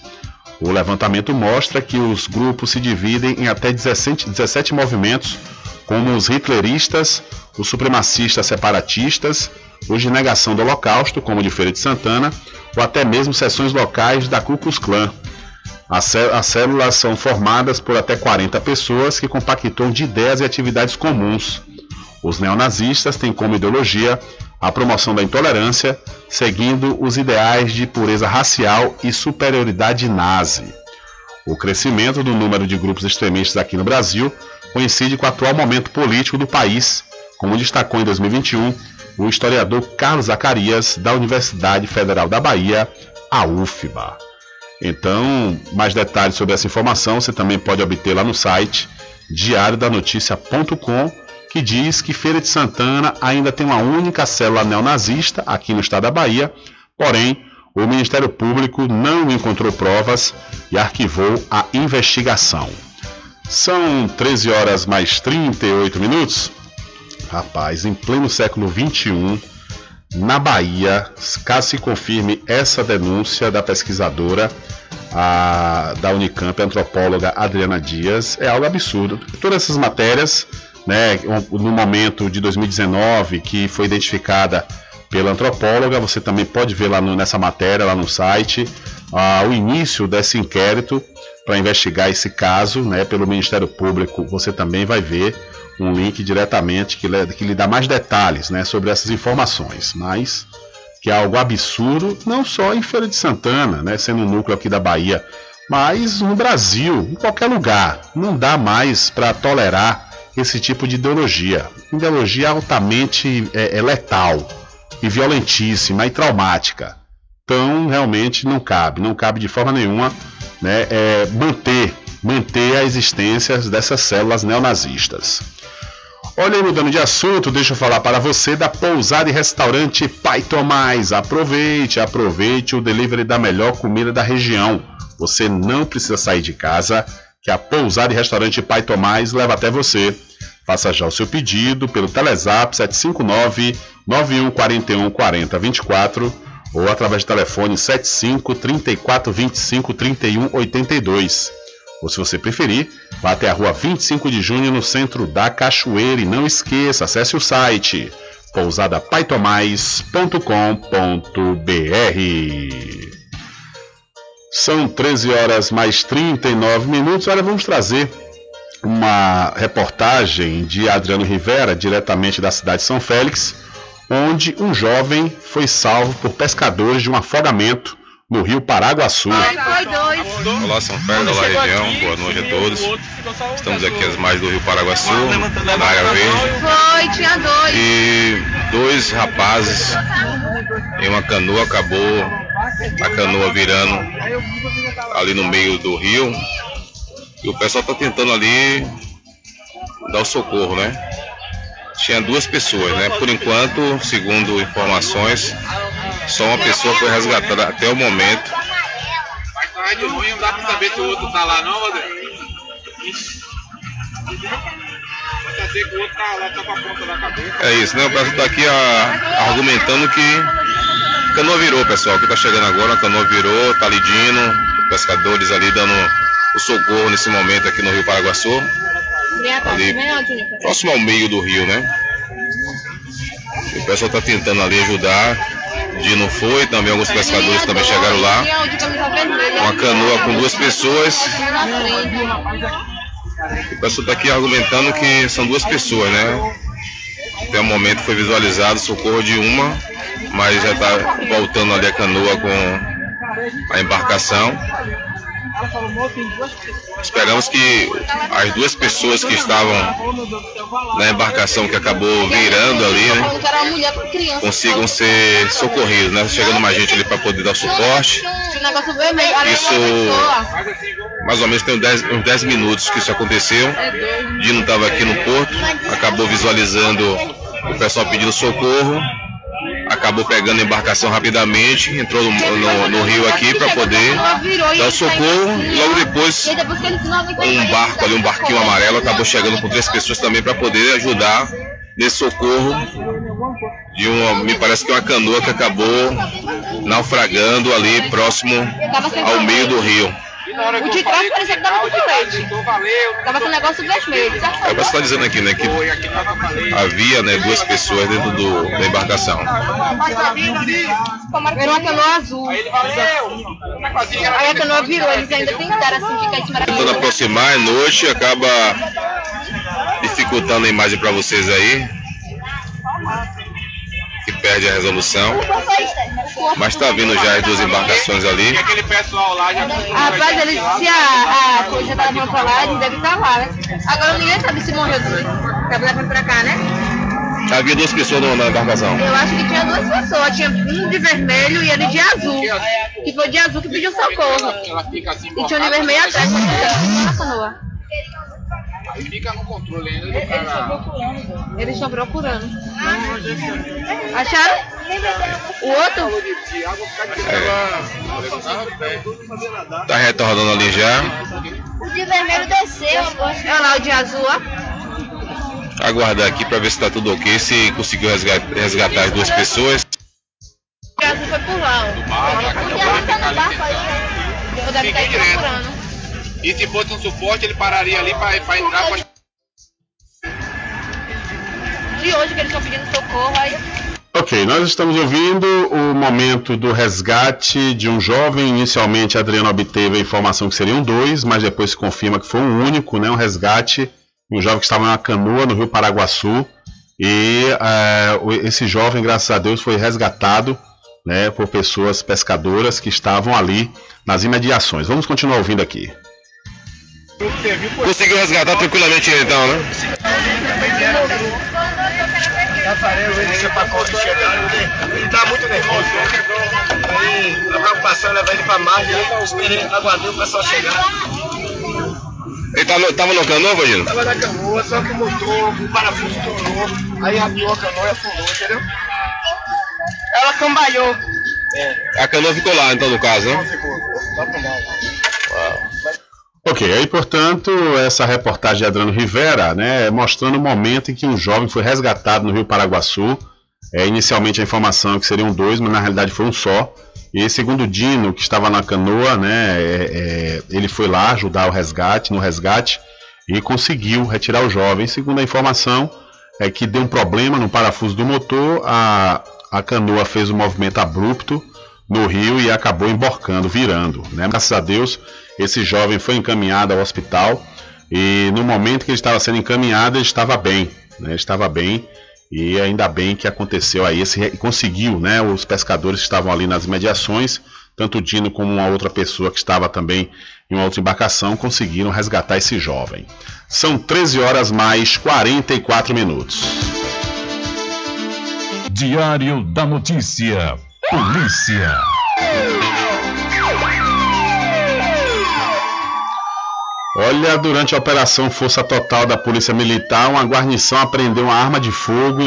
O levantamento mostra que os grupos se dividem em até 17 movimentos, como os hitleristas, os supremacistas separatistas, os de negação do Holocausto, como o de Feira de Santana, ou até mesmo seções locais da Ku Klux Klan. As células são formadas por até 40 pessoas que compactuam de ideias e atividades comuns. Os neonazistas têm como ideologia a promoção da intolerância, seguindo os ideais de pureza racial e superioridade nazi. O crescimento do número de grupos extremistas aqui no Brasil coincide com o atual momento político do país, como destacou em 2021 o historiador Carlos Zacarias, da Universidade Federal da Bahia, a UFBA. Então, mais detalhes sobre essa informação você também pode obter lá no site diariodanoticia.com, que diz que Feira de Santana ainda tem uma única célula neonazista aqui no estado da Bahia, porém, o Ministério Público não encontrou provas e arquivou a investigação. São 13 horas mais 38 minutos. Rapaz, em pleno século XXI, na Bahia, caso se confirme essa denúncia da pesquisadora da Unicamp, a antropóloga Adriana Dias, é algo absurdo. Todas essas matérias, né, no momento de 2019, que foi identificada pela antropóloga, você também pode ver lá nessa matéria, lá no site, o início desse inquérito para investigar esse caso, né, pelo Ministério Público. Você também vai ver um link diretamente que lhe dá mais detalhes, né, sobre essas informações, mas que é algo absurdo, não só em Feira de Santana, né, sendo um núcleo aqui da Bahia, mas no Brasil, em qualquer lugar. Não dá mais para tolerar esse tipo de ideologia, altamente letal, e violentíssima e traumática. Então, realmente, não cabe de forma nenhuma, né, manter a existência dessas células neonazistas. Olha, mudando de assunto, deixa eu falar para você da pousada e restaurante Pai Tomás. Aproveite o delivery da melhor comida da região. Você não precisa sair de casa, que a pousada e restaurante Pai Tomás leva até você. Faça já o seu pedido pelo Telezap 759-9141-4024 ou através do telefone 75-3425-3182. Ou, se você preferir, vá até a rua 25 de junho, no centro da Cachoeira. E não esqueça, acesse o site pousadapaitomais.com.br. São 13 horas mais 39 minutos. Olha, vamos trazer uma reportagem de Adriano Rivera, diretamente da cidade de São Félix, onde um jovem foi salvo por pescadores de um afogamento no rio Paraguaçu. Olá, São Félix, olá, região, boa noite a todos. Estamos aqui às margens do rio Paraguaçu, na área verde. E dois rapazes em uma canoa, a canoa virando ali no meio do rio, e o pessoal está tentando ali dar o socorro, né? Tinha duas pessoas, né? Por enquanto, segundo informações, só uma pessoa foi resgatada até o momento. Não dá pra saber se o outro tá lá, não, é isso, né? O pessoal tá aqui argumentando que a canoa virou, pessoal, que tá chegando agora, a canoa virou, tá lidindo, pescadores ali dando o socorro nesse momento aqui no rio Paraguaçu, ali próximo ao meio do rio, né? O pessoal está tentando ali ajudar. Dino foi, também alguns pescadores também chegaram lá. Uma canoa com duas pessoas. O pessoal está aqui argumentando que são duas pessoas, né? Até o momento foi visualizado o socorro de uma, mas já está voltando ali a canoa com a embarcação. Esperamos que as duas pessoas que estavam na embarcação que acabou virando ali, né, consigam ser socorridos, né? Chegando mais gente ali para poder dar suporte. Isso mais ou menos tem uns 10 minutos que isso aconteceu. Dino estava aqui no porto, acabou visualizando o pessoal pedindo socorro, acabou pegando a embarcação rapidamente, entrou no rio aqui para poder dar o socorro. Logo depois, um barco ali, um barquinho amarelo, acabou chegando com três pessoas também para poder ajudar nesse socorro de uma, me parece que é uma canoa que acabou naufragando ali próximo ao meio do rio. O de trás parecia que estava com colete. Estava com um negócio vermelho. É o que você está dizendo aqui, né? Que havia, né, duas pessoas dentro da embarcação. Era uma canoa azul. Aí a canoa virou, eles ainda tentaram assim ficar em cima da canoa. Tentando aproximar, é noite, acaba dificultando a imagem para vocês aí. Que perde a resolução, mas está vindo já as duas embarcações ali. Rapaz, ele disse a coisa estava vindo para lá, ele deve estar lá, né? Agora ninguém sabe se morreu, estava levando para cá, né? Havia duas pessoas na embarcação? Eu acho que tinha duas pessoas, tinha um de vermelho e ele de azul, que foi de azul que pediu socorro, e tinha um de vermelho atrás, na canoa. Aí fica no controle ainda do cara. Eles estão procurando. Acharam? O outro? É. Tá retornando ali já. O de vermelho desceu. Olha lá o de azul, ó. Aguardar aqui para ver se tá tudo ok, se conseguiu resgatar as duas pessoas. O de azul foi por lá, ó. O de azul tá no barco aí. Eu deve estar procurando. E se fosse um suporte, ele pararia ali para entrar com as... E hoje que eles estão pedindo socorro, aí... Ok, nós estamos ouvindo o momento do resgate de um jovem. Inicialmente, a Adriana obteve a informação que seriam dois, mas depois se confirma que foi um único, né? Um resgate de um jovem que estava na canoa no rio Paraguaçu. E esse jovem, graças a Deus, foi resgatado, né, por pessoas pescadoras que estavam ali nas imediações. Vamos continuar ouvindo aqui. Conseguiu resgatar tranquilamente ele então, né? Ele tá muito nervoso, né? A preocupação é levar ele pra margem, esperando aguardar o pessoal chegar. Ele tava no canoa, Valdino? Tava na canoa, só que o motor, o parafuso tornou, aí abriu a canoa e afundou, entendeu? Ela cambaleou. É. A canoa ficou lá então, no caso, né? Ficou, tá tombado. Uau. Ok, aí portanto, essa reportagem de Adriano Rivera, né, mostrando o momento em que um jovem foi resgatado no rio Paraguaçu. Inicialmente a informação é que seriam dois, mas na realidade foi um só. E segundo o Dino, que estava na canoa, né, ele foi lá ajudar no resgate e conseguiu retirar o jovem. Segundo a informação, é que deu um problema no parafuso do motor, a canoa fez um movimento abrupto no rio e acabou emborcando, virando, né? Graças a Deus, esse jovem foi encaminhado ao hospital e no momento que ele estava sendo encaminhado, ele estava bem, né? Estava bem e ainda bem que aconteceu aí, conseguiu, né? Os pescadores que estavam ali nas imediações, tanto o Dino como uma outra pessoa que estava também em uma outra embarcação, conseguiram resgatar esse jovem. São 13h44. Diário da Notícia. Polícia. Olha, durante a Operação Força Total da Polícia Militar, uma guarnição apreendeu uma arma de fogo e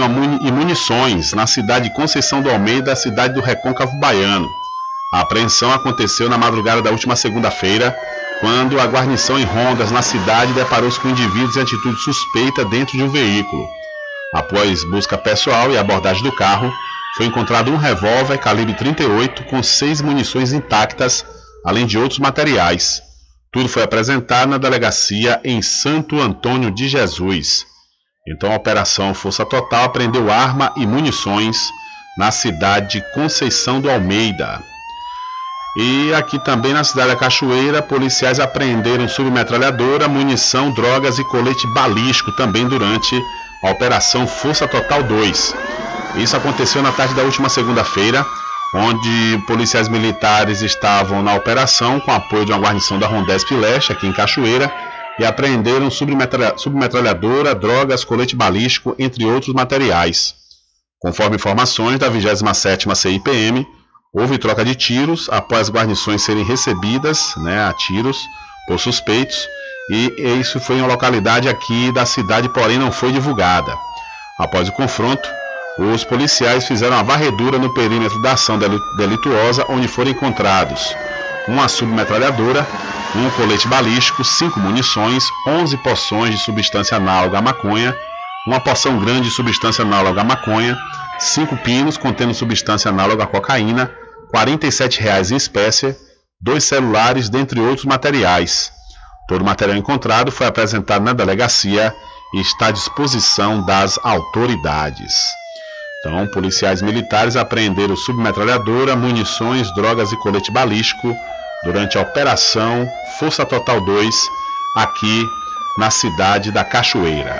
munições na cidade de Conceição do Almeida, cidade do Recôncavo Baiano. A apreensão aconteceu na madrugada da última segunda-feira, quando a guarnição em rondas na cidade deparou-se com indivíduos em atitude suspeita dentro de um veículo. Após busca pessoal e abordagem do carro, foi encontrado um revólver calibre 38 com 6 munições intactas, além de outros materiais. Tudo foi apresentado na delegacia em Santo Antônio de Jesus. Então a Operação Força Total apreendeu arma e munições na cidade de Conceição do Almeida. E aqui também na cidade da Cachoeira, policiais apreenderam submetralhadora, munição, drogas e colete balístico também durante a Operação Força Total 2. Isso aconteceu na tarde da última segunda-feira, onde policiais militares estavam na operação com apoio de uma guarnição da Rondesp Leste, aqui em Cachoeira, e apreenderam submetralhadora, drogas, colete balístico, entre outros materiais. Conforme informações da 27ª CIPM, houve troca de tiros após as guarnições serem recebidas, a tiros por suspeitos, e isso foi em uma localidade aqui da cidade, porém não foi divulgada. Após o confronto, os policiais fizeram a varredura no perímetro da ação delituosa, onde foram encontrados uma submetralhadora, um colete balístico, 5 munições, 11 porções de substância análoga à maconha, uma porção grande de substância análoga à maconha, 5 pinos contendo substância análoga à cocaína, R$47 em espécie, 2 celulares, dentre outros materiais. Todo o material encontrado foi apresentado na delegacia e está à disposição das autoridades. Então, policiais militares apreenderam submetralhadora, munições, drogas e colete balístico durante a Operação Força Total 2, aqui na cidade da Cachoeira.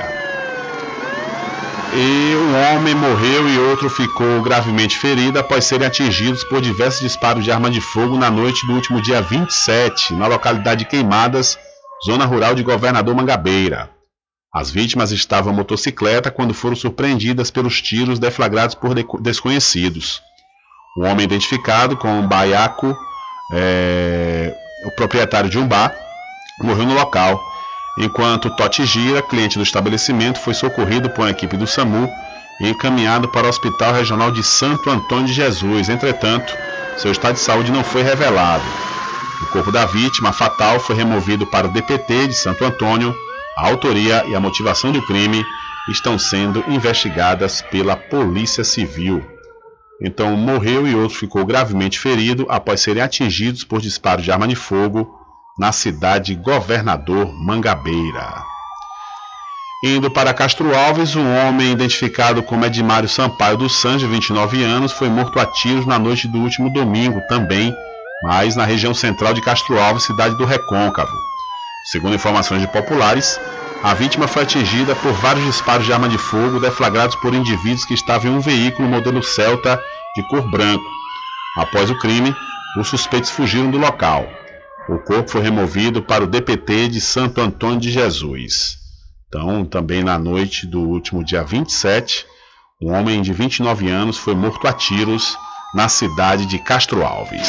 E um homem morreu e outro ficou gravemente ferido após serem atingidos por diversos disparos de arma de fogo na noite do último dia 27, na localidade de Queimadas, zona rural de Governador Mangabeira. As vítimas estavam à motocicleta quando foram surpreendidas pelos tiros deflagrados por desconhecidos. O homem identificado como Baiaco, o proprietário de um bar, morreu no local, enquanto Toti Gira, cliente do estabelecimento, foi socorrido por uma equipe do SAMU e encaminhado para o Hospital Regional de Santo Antônio de Jesus. Entretanto, seu estado de saúde não foi revelado. O corpo da vítima fatal foi removido para o DPT de Santo Antônio. A autoria e a motivação do crime estão sendo investigadas pela Polícia Civil. Então, um morreu e outro ficou gravemente ferido após serem atingidos por disparos de arma de fogo na cidade Governador Mangabeira. Indo para Castro Alves, um homem identificado como Edmário Sampaio dos Santos, de 29 anos, foi morto a tiros na noite do último domingo também, mas na região central de Castro Alves, cidade do Recôncavo. Segundo informações de populares, a vítima foi atingida por vários disparos de arma de fogo deflagrados por indivíduos que estavam em um veículo modelo Celta de cor branca. Após o crime, os suspeitos fugiram do local. O corpo foi removido para o DPT de Santo Antônio de Jesus. Então, também na noite do último dia 27, um homem de 29 anos foi morto a tiros na cidade de Castro Alves.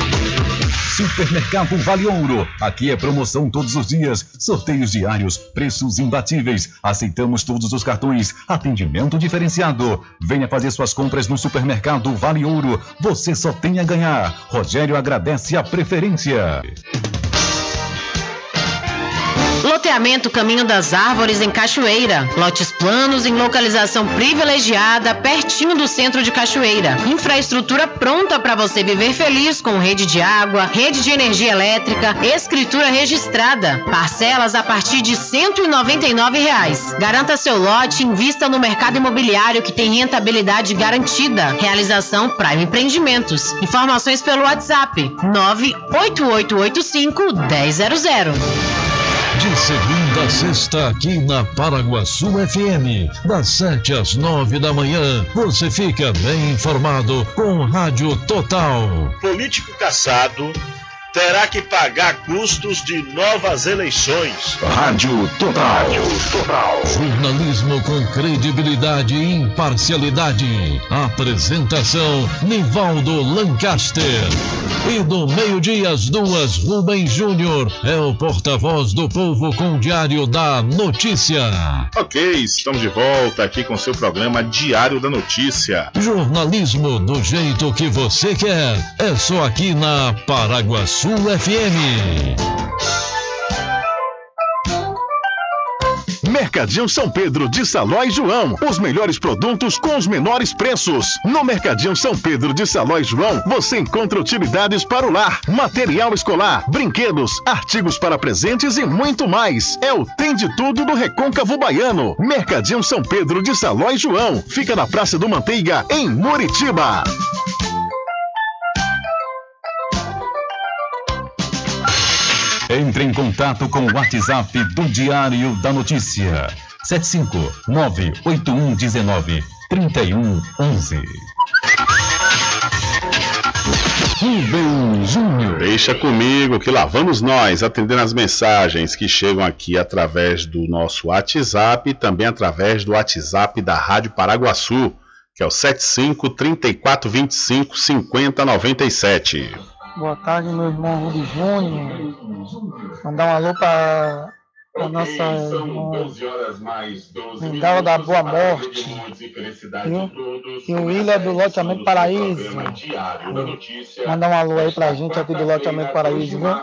Supermercado Vale Ouro. Aqui é promoção todos os dias, sorteios diários, preços imbatíveis. Aceitamos todos os cartões, atendimento diferenciado. Venha fazer suas compras no Supermercado Vale Ouro. Você só tem a ganhar. Rogério agradece a preferência. Loteamento Caminho das Árvores em Cachoeira. Lotes planos em localização privilegiada, pertinho do centro de Cachoeira. Infraestrutura pronta para você viver feliz com rede de água, rede de energia elétrica, escritura registrada. Parcelas a partir de R$ 199,00. Garanta seu lote e invista no mercado imobiliário que tem rentabilidade garantida. Realização Prime Empreendimentos. Informações pelo WhatsApp 98885-1000. De segunda a sexta, aqui na Paraguaçu FM, das 7 às 9 da manhã, você fica bem informado com Rádio Total. Político caçado terá que pagar custos de novas eleições. Rádio Total. Rádio Total. Jornalismo com credibilidade e imparcialidade. Apresentação: Nivaldo Lancaster. E do meio-dia às 2h, Rubem Júnior é o porta-voz do povo com o Diário da Notícia. Ok, estamos de volta aqui com seu programa Diário da Notícia. Jornalismo do jeito que você quer. É só aqui na Paraguaçu FM. Mercadinho São Pedro de Saló e João. Os melhores produtos com os menores preços. No Mercadinho São Pedro de Saló e João, você encontra utilidades para o lar, material escolar, brinquedos, artigos para presentes e muito mais. É o tem de tudo do Recôncavo Baiano. Mercadinho São Pedro de Saló e João. Fica na Praça do Manteiga, em Muritiba. Entre em contato com o WhatsApp do Diário da Notícia, 759-8119-3111. Rubem Júnior. Deixa comigo que lá vamos nós atendendo as mensagens que chegam aqui através do nosso WhatsApp e também através do WhatsApp da Rádio Paraguaçu, que é o 75-3425-5097. Boa tarde, meu irmão Rubem Júnior. Mandar um alô para a nossa irmã Mingau da Boa Morte e o William do Loteamento Paraíso. Mandar um alô aí para a gente aqui do Loteamento Paraíso, viu?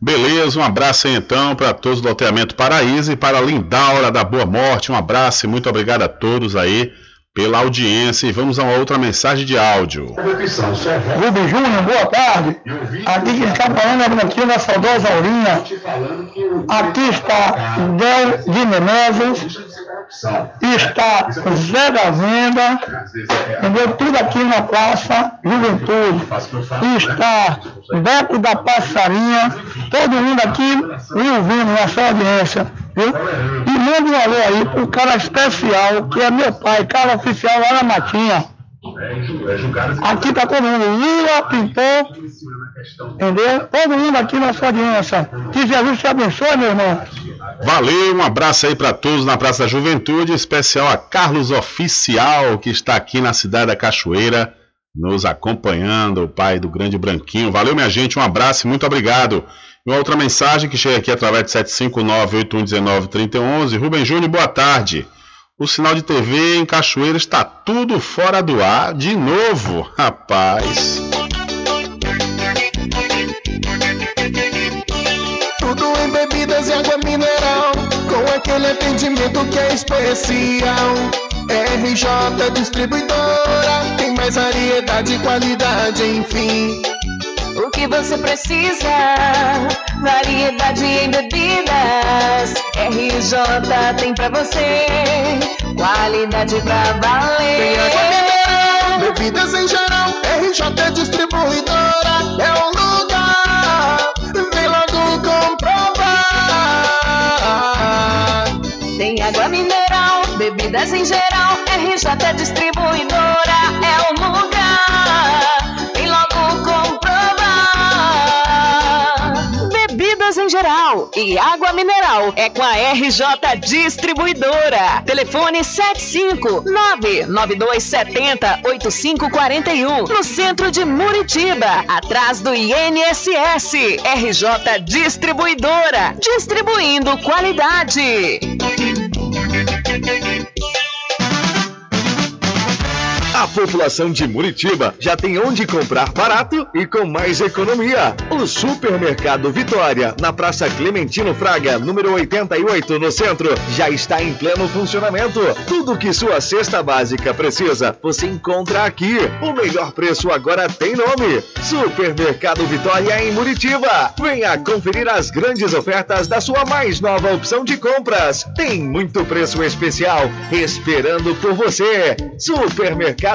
Beleza, um abraço aí então para todos do Loteamento Paraíso e para a Lindaura da Boa Morte. Um abraço e muito obrigado a todos aí pela audiência, e vamos a uma outra mensagem de áudio. Rubem Júnior, boa tarde. Aqui quem está falando é a Branquinha da Saudosa Aurinha. Aqui está Del de Menezes, está Zé da Venda, entendeu? Tudo aqui na Praça Juventude. Está Beto da Passarinha, todo mundo aqui me ouvindo na sua audiência, viu? E manda um alô aí pro cara especial, que é meu pai, cara oficial lá na Matinha. Aqui tá todo mundo, Lula, Pintor, entendeu? Todo mundo aqui na sua audiência. Que Jesus te abençoe, meu irmão. Valeu, um abraço aí para todos na Praça da Juventude, em especial a Carlos Oficial, que está aqui na Cidade da Cachoeira, nos acompanhando, o pai do grande Branquinho. Valeu, minha gente, um abraço e muito obrigado. E uma outra mensagem que chega aqui através de 759-8119-3011. Rubem Júnior, boa tarde. O sinal de TV em Cachoeira está tudo fora do ar de novo, rapaz. Tudo em bebidas e água mineral, com aquele atendimento que é especial. RJ Distribuidora, tem mais variedade e qualidade, enfim. O que você precisa? Variedade em bebidas. RJ tem pra você, qualidade pra valer. Tem água mineral, bebidas em geral. RJ Distribuidora é o lugar. Vem logo comprovar. Tem água mineral, bebidas em geral. RJ Distribuidora é o lugar. Em geral e água mineral é com a RJ Distribuidora. Telefone 759-9270-8541, no centro de Muritiba, atrás do INSS. RJ Distribuidora, distribuindo qualidade. A população de Muritiba já tem onde comprar barato e com mais economia. O Supermercado Vitória, na Praça Clementino Fraga, número 88, no centro, já está em pleno funcionamento. Tudo que sua cesta básica precisa, você encontra aqui. O melhor preço agora tem nome. Supermercado Vitória em Muritiba. Venha conferir as grandes ofertas da sua mais nova opção de compras. Tem muito preço especial esperando por você. Supermercado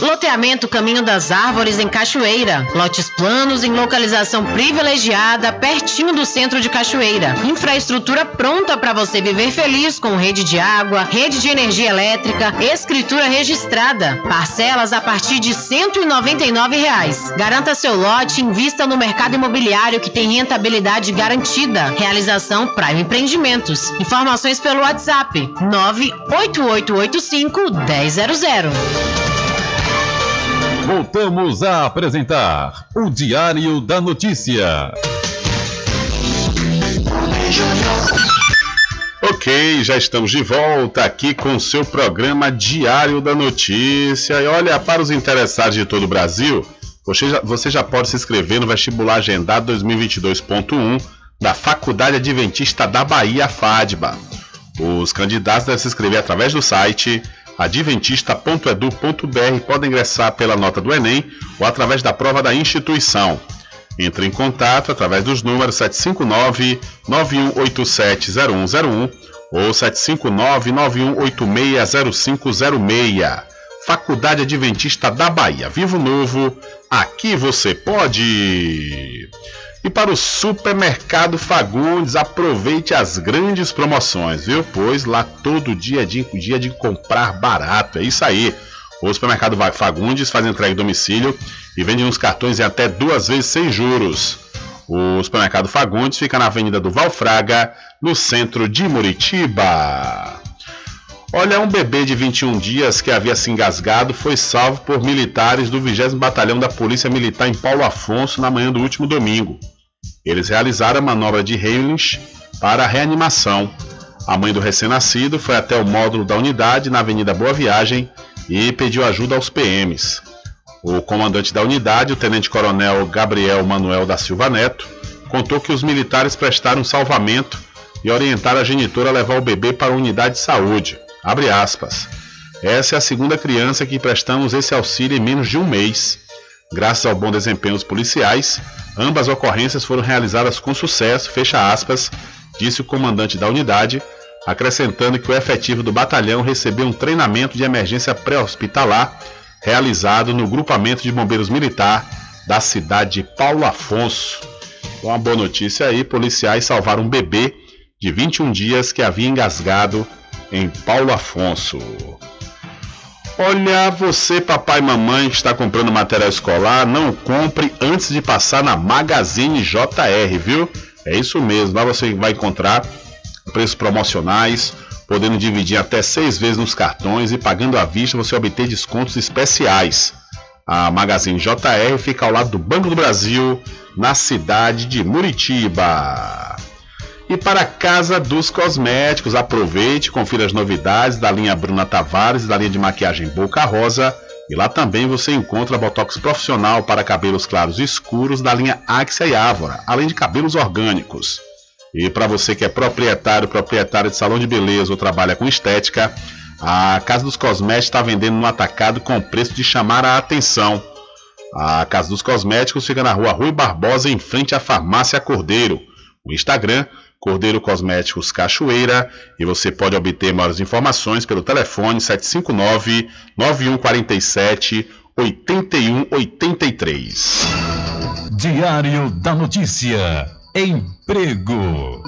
Loteamento Caminho das Árvores em Cachoeira. Lotes planos em localização privilegiada, pertinho do centro de Cachoeira. Infraestrutura pronta para você viver feliz com rede de água, rede de energia elétrica, escritura registrada. Parcelas a partir de R$ 199,00. Garanta seu lote e invista no mercado imobiliário que tem rentabilidade garantida. Realização Prime Empreendimentos. Informações pelo WhatsApp 98885-1000. Voltamos a apresentar o Diário da Notícia. Ok, já estamos de volta aqui com o seu programa Diário da Notícia. E olha, para os interessados de todo o Brasil, você já pode se inscrever no vestibular agendado 2022.1 da Faculdade Adventista da Bahia, FADBA. Os candidatos devem se inscrever através do site adventista.edu.br. Pode ingressar pela nota do Enem ou através da prova da instituição. Entre em contato através dos números 759-9187-0101 ou 759-9186-0506. Faculdade Adventista da Bahia. Vivo Novo, aqui você pode! E para o Supermercado Fagundes, aproveite as grandes promoções, viu? Pois lá todo dia é dia de comprar barato, é isso aí. O Supermercado Fagundes faz entrega em domicílio e vende uns cartões em até 2 vezes sem juros. O Supermercado Fagundes fica na Avenida do Valfraga, no centro de Muritiba. Olha, um bebê de 21 dias que havia se engasgado foi salvo por militares do 20º Batalhão da Polícia Militar em Paulo Afonso na manhã do último domingo. Eles realizaram a manobra de Heimlich para a reanimação. A mãe do recém-nascido foi até o módulo da unidade na Avenida Boa Viagem e pediu ajuda aos PMs. O comandante da unidade, o tenente-coronel Gabriel Manuel da Silva Neto, contou que os militares prestaram um salvamento e orientaram a genitora a levar o bebê para a unidade de saúde. Abre aspas. Essa é a segunda criança que prestamos esse auxílio em menos de um mês. Graças ao bom desempenho dos policiais, ambas ocorrências foram realizadas com sucesso, fecha aspas, disse o comandante da unidade, acrescentando que o efetivo do batalhão recebeu um treinamento de emergência pré-hospitalar realizado no grupamento de bombeiros militar da cidade de Paulo Afonso. Uma boa notícia aí, policiais salvaram um bebê de 21 dias que havia engasgado em Paulo Afonso. Olha, você, papai e mamãe, que está comprando material escolar, não compre antes de passar na Magazine JR, viu? É isso mesmo, lá você vai encontrar preços promocionais, podendo dividir até 6 vezes nos cartões e pagando à vista você obter descontos especiais. A Magazine JR fica ao lado do Banco do Brasil, na cidade de Muritiba. E para a Casa dos Cosméticos, aproveite, confira as novidades da linha Bruna Tavares e da linha de maquiagem Boca Rosa. E lá também você encontra Botox profissional para cabelos claros e escuros da linha Axia e Ávora, além de cabelos orgânicos. E para você que é proprietário de salão de beleza ou trabalha com estética, a Casa dos Cosméticos está vendendo no atacado com preço de chamar a atenção. A Casa dos Cosméticos fica na rua Rui Barbosa, em frente à Farmácia Cordeiro. O Instagram... Cordeiro Cosméticos Cachoeira, e você pode obter maiores informações pelo telefone 759-9147-8183. Diário da Notícia. Emprego.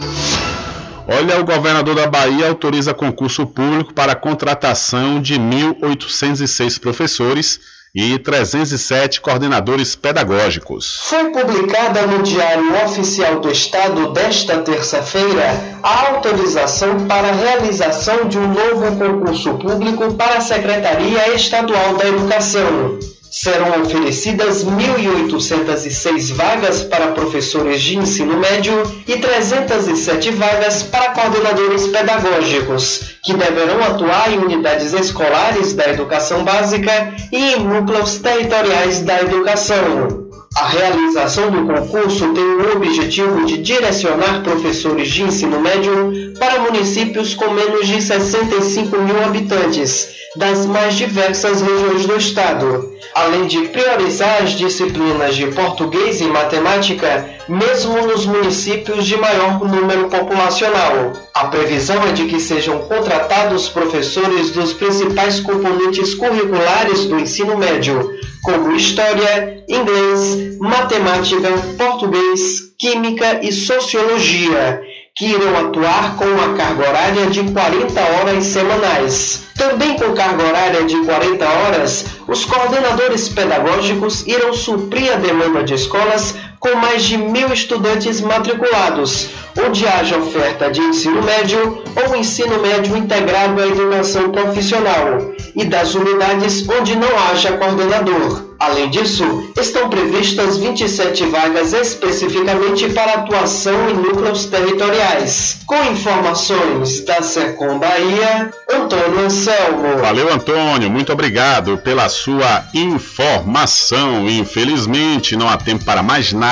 Olha, o governador da Bahia autoriza concurso público para a contratação de 1.806 professores e 307 coordenadores pedagógicos. Foi publicada no Diário Oficial do Estado desta terça-feira a autorização para a realização de um novo concurso público para a Secretaria Estadual da Educação. Serão oferecidas 1.806 vagas para professores de ensino médio e 307 vagas para coordenadores pedagógicos, que deverão atuar em unidades escolares da educação básica e em núcleos territoriais da educação. A realização do concurso tem o objetivo de direcionar professores de ensino médio para municípios com menos de 65 mil habitantes, das mais diversas regiões do estado, além de priorizar as disciplinas de português e matemática, mesmo nos municípios de maior número populacional. A previsão é de que sejam contratados professores dos principais componentes curriculares do ensino médio, como história, inglês, matemática, português, química e sociologia, que irão atuar com uma carga horária de 40 horas semanais. Também com carga horária de 40 horas, os coordenadores pedagógicos irão suprir a demanda de escolas com mais de 1.000 estudantes matriculados, onde haja oferta de ensino médio ou ensino médio integrado à educação profissional, e das unidades onde não haja coordenador. Além disso, estão previstas 27 vagas especificamente para atuação em núcleos territoriais. Com informações da SECOM Bahia, Antônio Anselmo. Valeu, Antônio, muito obrigado pela sua informação. Infelizmente, não há tempo para mais nada.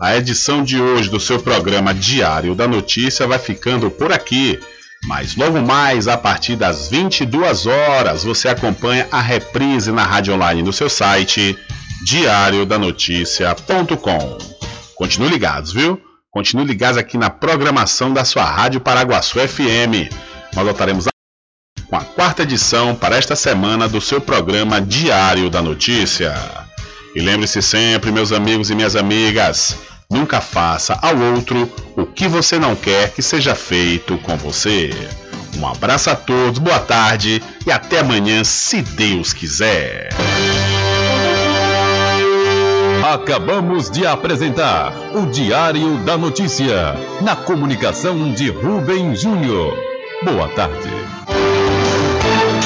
A edição de hoje do seu programa Diário da Notícia vai ficando por aqui. Mas logo mais, a partir das 22 horas, você acompanha a reprise na rádio online no seu site, diariodanoticia.com. Continue ligados, viu? Continue ligados aqui na programação da sua rádio Paraguaçu FM. Nós voltaremos com a quarta edição para esta semana do seu programa Diário da Notícia. E lembre-se sempre, meus amigos e minhas amigas, nunca faça ao outro o que você não quer que seja feito com você. Um abraço a todos, boa tarde e até amanhã, se Deus quiser. Acabamos de apresentar o Diário da Notícia, na comunicação de Rubem Júnior. Boa tarde.